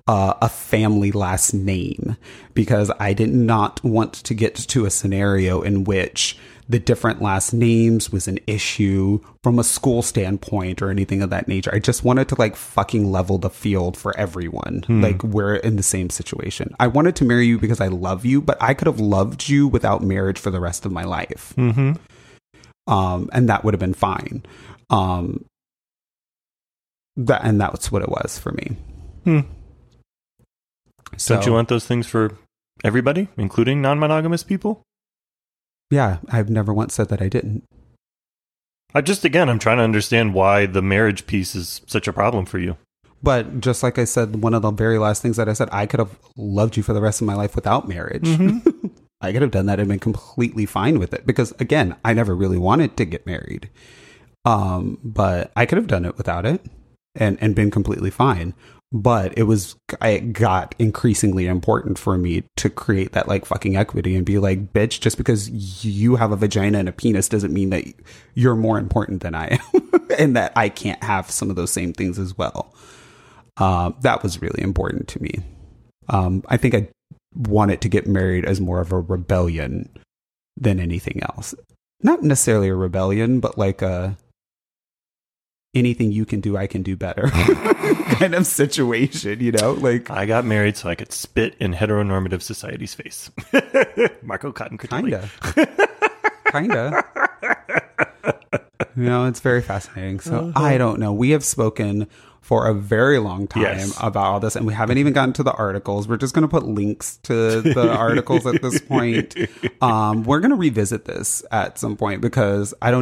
a family last name, because I did not want to get to a scenario in which the different last names was an issue from a school standpoint or anything of that nature. I just wanted to, like, fucking level the field for everyone. Like, we're in the same situation. I wanted to marry you because I love you, but I could have loved you without marriage for the rest of my life. And that would have been fine. And that's what it was for me. So, don't you want those things for everybody, including non-monogamous people? Yeah, I've never once said that I didn't. I'm trying to understand why the marriage piece is such a problem for you. But just like I said, one of the very last things that I said, I could have loved you for the rest of my life without marriage. I could have done that and been completely fine with it. Because, again, I never really wanted to get married. But I could have done it without it and been completely fine. But it got increasingly important for me to create that, like, fucking equity and be like, bitch, just because you have a vagina and a penis doesn't mean that you're more important than I am and that I can't have some of those same things as well. That was really important to me. I think I wanted to get married as more of a rebellion than anything else. Not necessarily a rebellion, but like a anything you can do, I can do better kind of situation, you know? Like, I got married so I could spit in heteronormative society's face. Marco Cotton Critellis. Kinda. You know, it's very fascinating. So I don't know. We have spoken for a very long time about all this, and we haven't even gotten to the articles. We're just going to put links to the articles at this point. We're going to revisit this at some point, because I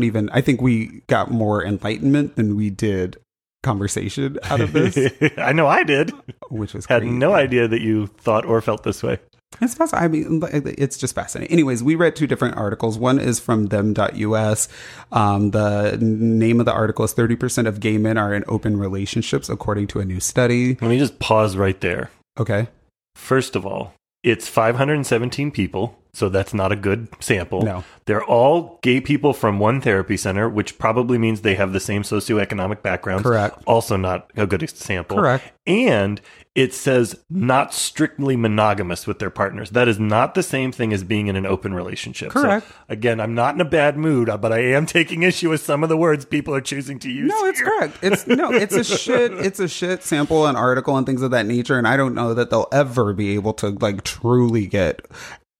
think we got more enlightenment than we did conversation out of this. I know I did, which was had crazy. No idea that you thought or felt this way. It's fascinating. I mean, it's just fascinating. Anyways, we read two different articles. One is from them.us. The name of the article is 30% of gay men are in open relationships, according to a new study. Let me just pause right there. Okay. First of all, it's 517 people, so that's not a good sample. No. They're all gay people from one therapy center, which probably means they have the same socioeconomic background. Correct. Also not a good sample. Correct. And it says not strictly monogamous with their partners. That is not the same thing as being in an open relationship. Correct. So, again, I'm not in a bad mood, but I am taking issue with some of the words people are choosing to use. No, it's here. Correct. It's a shit sample and article and things of that nature, and I don't know that they'll ever be able to, like, truly get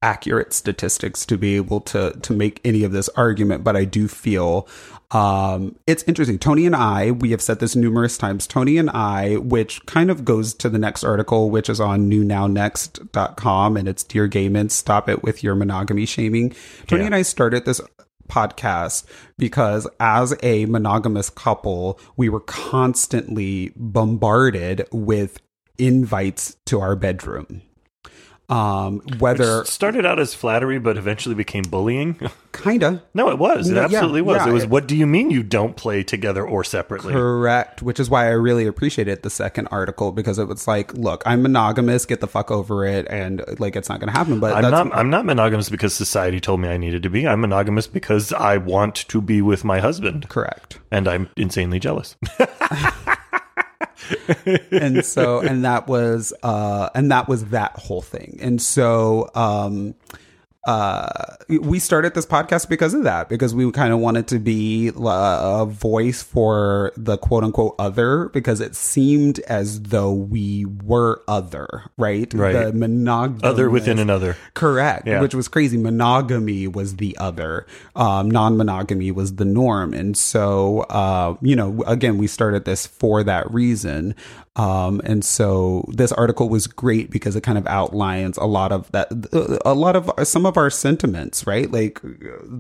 accurate statistics to be able to make any of this argument. But I do feel it's interesting. Tony and I, we have said this numerous times, which kind of goes to the next article, which is on newnownext.com, and it's Dear Gay Men, Stop It With Your Monogamy Shaming. Tony and I started this podcast because, as a monogamous couple, we were constantly bombarded with invites to our bedroom. Which started out as flattery, but eventually became bullying. Kinda. No, it was. It absolutely was. Yeah, it was, what do you mean you don't play together or separately? Correct. Which is why I really appreciated the second article, because it was like, look, I'm monogamous, get the fuck over it, and like, it's not going to happen. But I'm not monogamous because society told me I needed to be. I'm monogamous because I want to be with my husband. Correct. And I'm insanely jealous. And so, and that was that whole thing. And so, we started this podcast because of that, because we kind of wanted to be a voice for the quote unquote other, because it seemed as though we were other, right? Right. The monogamous. Other within another. Correct. Yeah. Which was crazy. Monogamy was the other. Non-monogamy was the norm. And so, again, we started this for that reason. And so this article was great because it kind of outlines some of our sentiments, right? Like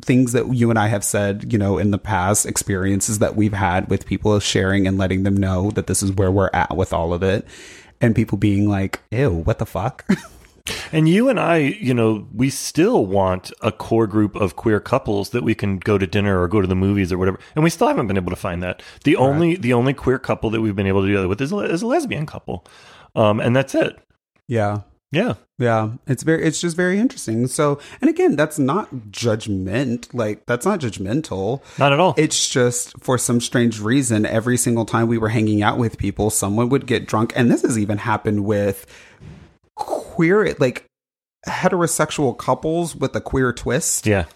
things that you and I have said, in the past, experiences that we've had with people, sharing and letting them know that this is where we're at with all of it, and people being like, ew, what the fuck? And you and I, we still want a core group of queer couples that we can go to dinner or go to the movies or whatever. And we still haven't been able to find that. The only queer couple that we've been able to do that with is a lesbian couple. And that's it. Yeah. Yeah. Yeah. It's just very interesting. So, and again, that's not judgment. Like, that's not judgmental. Not at all. It's just, for some strange reason, every single time we were hanging out with people, someone would get drunk. And this has even happened with queer, like heterosexual couples with a queer twist. Yeah.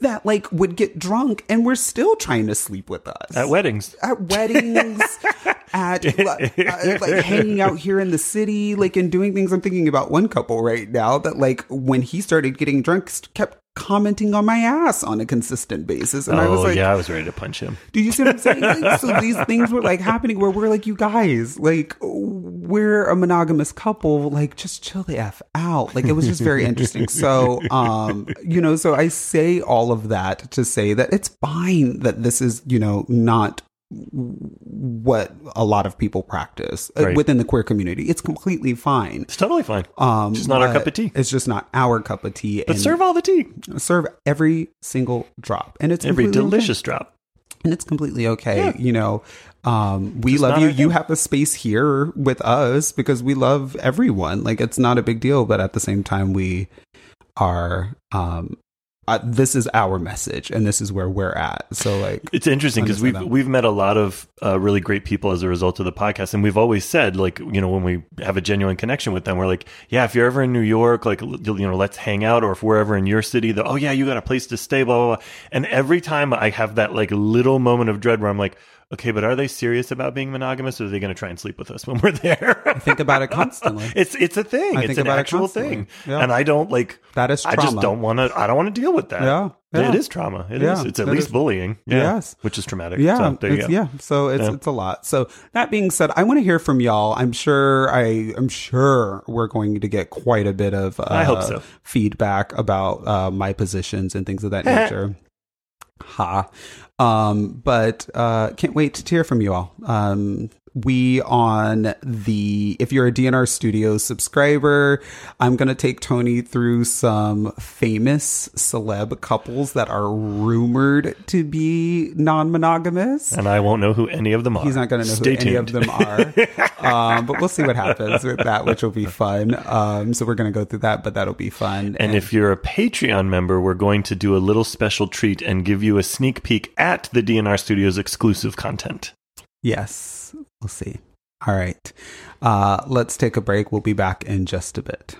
That like would get drunk and were still trying to sleep with us at weddings at hanging out here in the city, like, and doing things. I'm thinking about one couple right now that, like, when he started getting drunk, kept commenting on my ass on a consistent basis, and I was like, yeah, I was ready to punch him. Do you see what I'm saying? Like, so these things were like happening where we're like, you guys, like, we're a monogamous couple, like, just chill the F out. Like, it was just very interesting. So so I say all of that to say that it's fine that this is not what a lot of people practice within the queer community. It's completely fine. It's totally fine. It's just not our cup of tea. It's just not our cup of tea. But serve all the tea. Serve every single drop. And it's every delicious drop. And it's completely okay. Yeah. We just love you. You have a space here with us because we love everyone. Like, it's not a big deal, but at the same time, we are, this is our message, and this is where we're at. So, like, it's interesting because we've met a lot of really great people as a result of the podcast, and we've always said, like, when we have a genuine connection with them, we're like, yeah, if you're ever in New York, like, let's hang out, or if we're ever in your city, oh yeah, you got a place to stay, blah blah blah. And every time I have that like little moment of dread where I'm like, okay, but are they serious about being monogamous, or are they going to try and sleep with us when we're there? I think about it constantly. It's a thing. It's an actual thing. Yeah. And I don't like... That is trauma. I just don't want to... I don't want to deal with that. Yeah. Yeah. It is trauma. It is. It's at least bullying. Yeah. Yes. Which is traumatic. Yeah. So there you go. Yeah. So it's a lot. So that being said, I want to hear from y'all. I'm sure we're going to get quite a bit of I hope so. Feedback about my positions and things of that nature. Ha. But can't wait to hear from you all. If you're a DNR Studios subscriber, I'm going to take Tony through some famous celeb couples that are rumored to be non-monogamous. And I won't know who any of them are. He's not going to know who any of them are. But we'll see what happens with that, which will be fun. So we're going to go through that, but that'll be fun. And if you're a Patreon member, we're going to do a little special treat and give you a sneak peek at the DNR Studios exclusive content. Yes, we'll see. All right. Let's take a break. We'll be back in just a bit.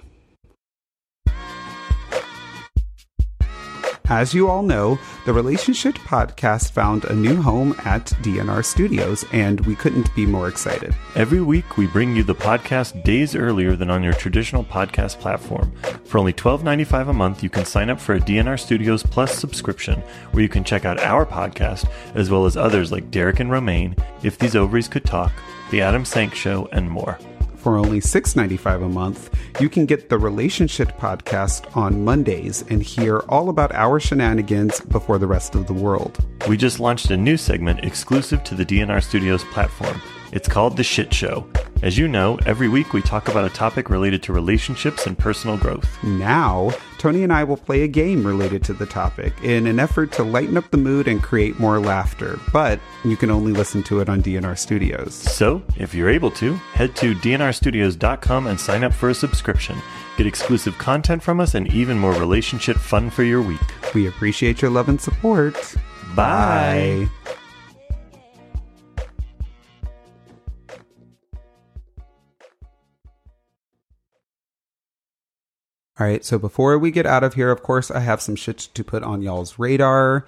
As you all know, the Relationship podcast found a new home at DNR Studios, and we couldn't be more excited. Every week, we bring you the podcast days earlier than on your traditional podcast platform. For only $12.95 a month, you can sign up for a DNR Studios Plus subscription, where you can check out our podcast, as well as others like Derek and Romaine, If These Ovaries Could Talk, The Adam Sank Show, and more. For only $6.95 a month, you can get the Relationship podcast on Mondays and hear all about our shenanigans before the rest of the world. We just launched a new segment exclusive to the DNR Studios platform. It's called The Shit Show. As you know, every week we talk about a topic related to relationships and personal growth. Now, Tony and I will play a game related to the topic in an effort to lighten up the mood and create more laughter, but you can only listen to it on DNR Studios. So, if you're able to, head to dnrstudios.com and sign up for a subscription. Get exclusive content from us and even more relationship fun for your week. We appreciate your love and support. Bye. All right, so before we get out of here, of course, I have some shit to put on y'all's radar.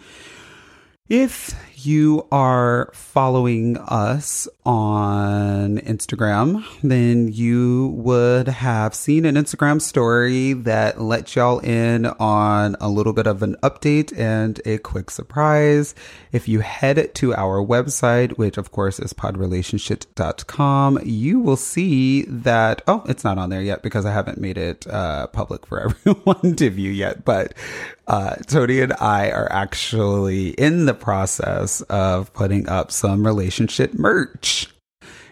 If you are following us on Instagram, then you would have seen an Instagram story that let y'all in on a little bit of an update and a quick surprise. If you head to our website, which of course is podrelationship.com, you will see that, oh, it's not on there yet because I haven't made it public for everyone to view yet, but Tony and I are actually in the process of putting up some relationship merch.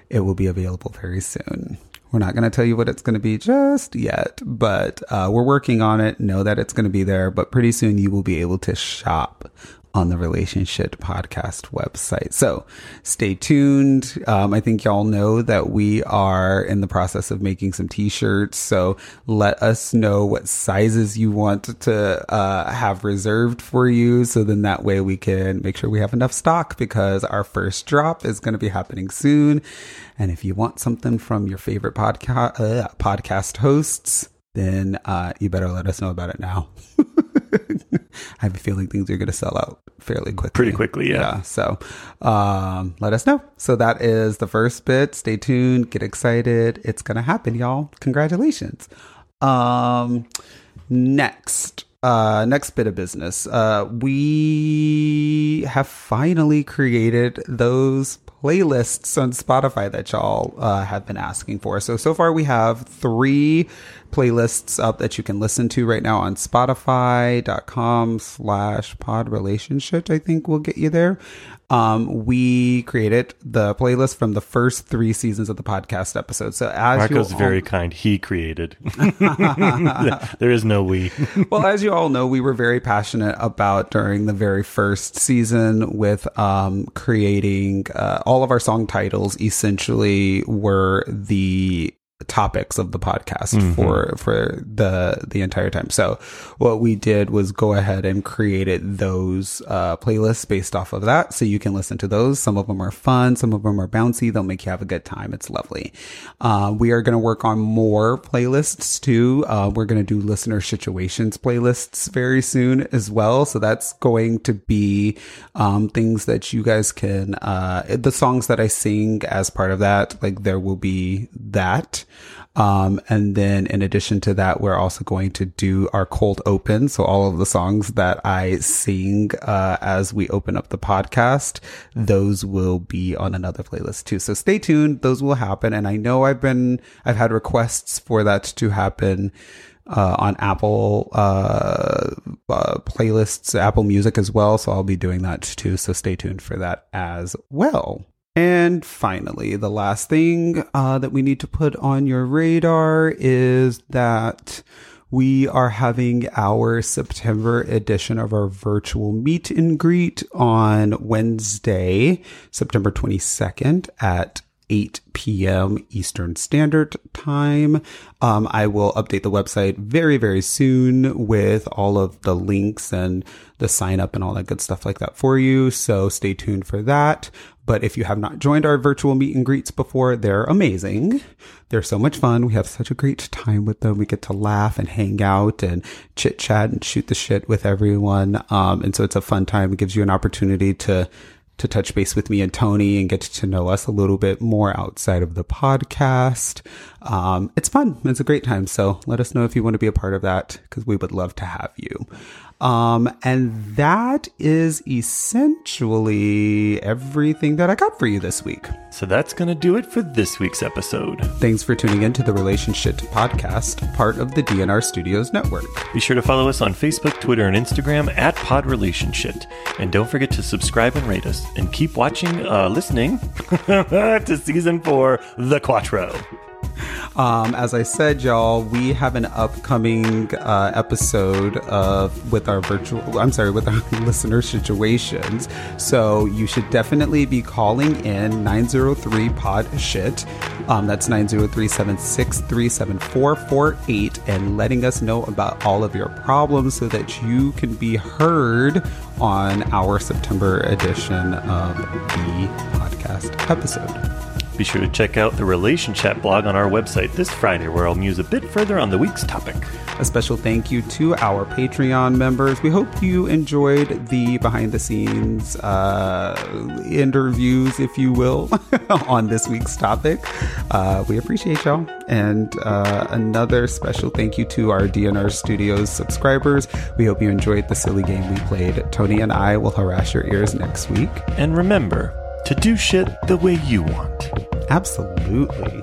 It will be available very soon. We're not going to tell you what it's going to be just yet, but we're working on it. Know that it's going to be there, but pretty soon you will be able to shop on the Relationship Podcast website. So stay tuned. I think y'all know that we are in the process of making some t-shirts. So let us know what sizes you want to have reserved for you. So then that way we can make sure we have enough stock because our first drop is going to be happening soon. And if you want something from your favorite podcast hosts, then you better let us know about it now. I have a feeling things are going to sell out fairly quickly. Pretty quickly, yeah. So let us know. So that is the first bit. Stay tuned. Get excited. It's going to happen, y'all. Congratulations. Next bit of business. We have finally created those playlists on Spotify that y'all have been asking for. So far we have 3 playlists up that you can listen to right now on spotify.com/podrelationship. I think will get you there. We created the playlist from the first 3 seasons of the podcast episode. So as Marco's very kind, he created. There is no we. Well, as you all know, we were very passionate about during the very first season with creating all of our song titles. Essentially, were the topics of the podcast for the entire time. So what we did was go ahead and created those playlists based off of that, so you can listen to those. Some of them are fun, some of them are bouncy, they'll make you have a good time. It's lovely. We are going to work on more playlists too. We're going to do listener situations playlists very soon as well, so that's going to be things that you guys can the songs that I sing as part of that, like there will be that. And then in addition to that, we're also going to do our cold open. So all of the songs that I sing as we open up the podcast, those will be on another playlist too. So stay tuned. Those will happen. And I know I've had requests for that to happen on Apple playlists, Apple Music as well. So I'll be doing that too. So stay tuned for that as well. And finally, the last thing that we need to put on your radar is that we are having our September edition of our virtual meet and greet on Wednesday, September 22nd at 8 p.m. Eastern Standard Time. I will update the website very, very soon with all of the links and the sign up and all that good stuff like that for you. So stay tuned for that. But if you have not joined our virtual meet and greets before, they're amazing. They're so much fun. We have such a great time with them. We get to laugh and hang out and chit chat and shoot the shit with everyone. And so it's a fun time. It gives you an opportunity to touch base with me and Tony and get to know us a little bit more outside of the podcast. It's fun. It's a great time. So let us know if you want to be a part of that, because we would love to have you. And that is essentially everything that I got for you this week. So that's going to do it for this week's episode. Thanks for tuning in to the Relationship Podcast, part of the DNR Studios Network. Be sure to follow us on Facebook, Twitter, and Instagram at PodRelationship. And don't forget to subscribe and rate us. And keep watching, listening to season 4, The Quattro. As I said, y'all, we have an upcoming episode of with our listener situations. So you should definitely be calling in 903-POD-SHIT. That's 903-763-7448 and letting us know about all of your problems so that you can be heard on our September edition of the podcast episode. Be sure to check out the Relationship blog on our website this Friday, where I'll muse a bit further on the week's topic. A special thank you to our Patreon members. We hope you enjoyed the behind-the-scenes interviews, if you will, on this week's topic. We appreciate y'all. And another special thank you to our DNR Studios subscribers. We hope you enjoyed the silly game we played. Tony and I will harass your ears next week. And remember to do shit the way you want. Absolutely.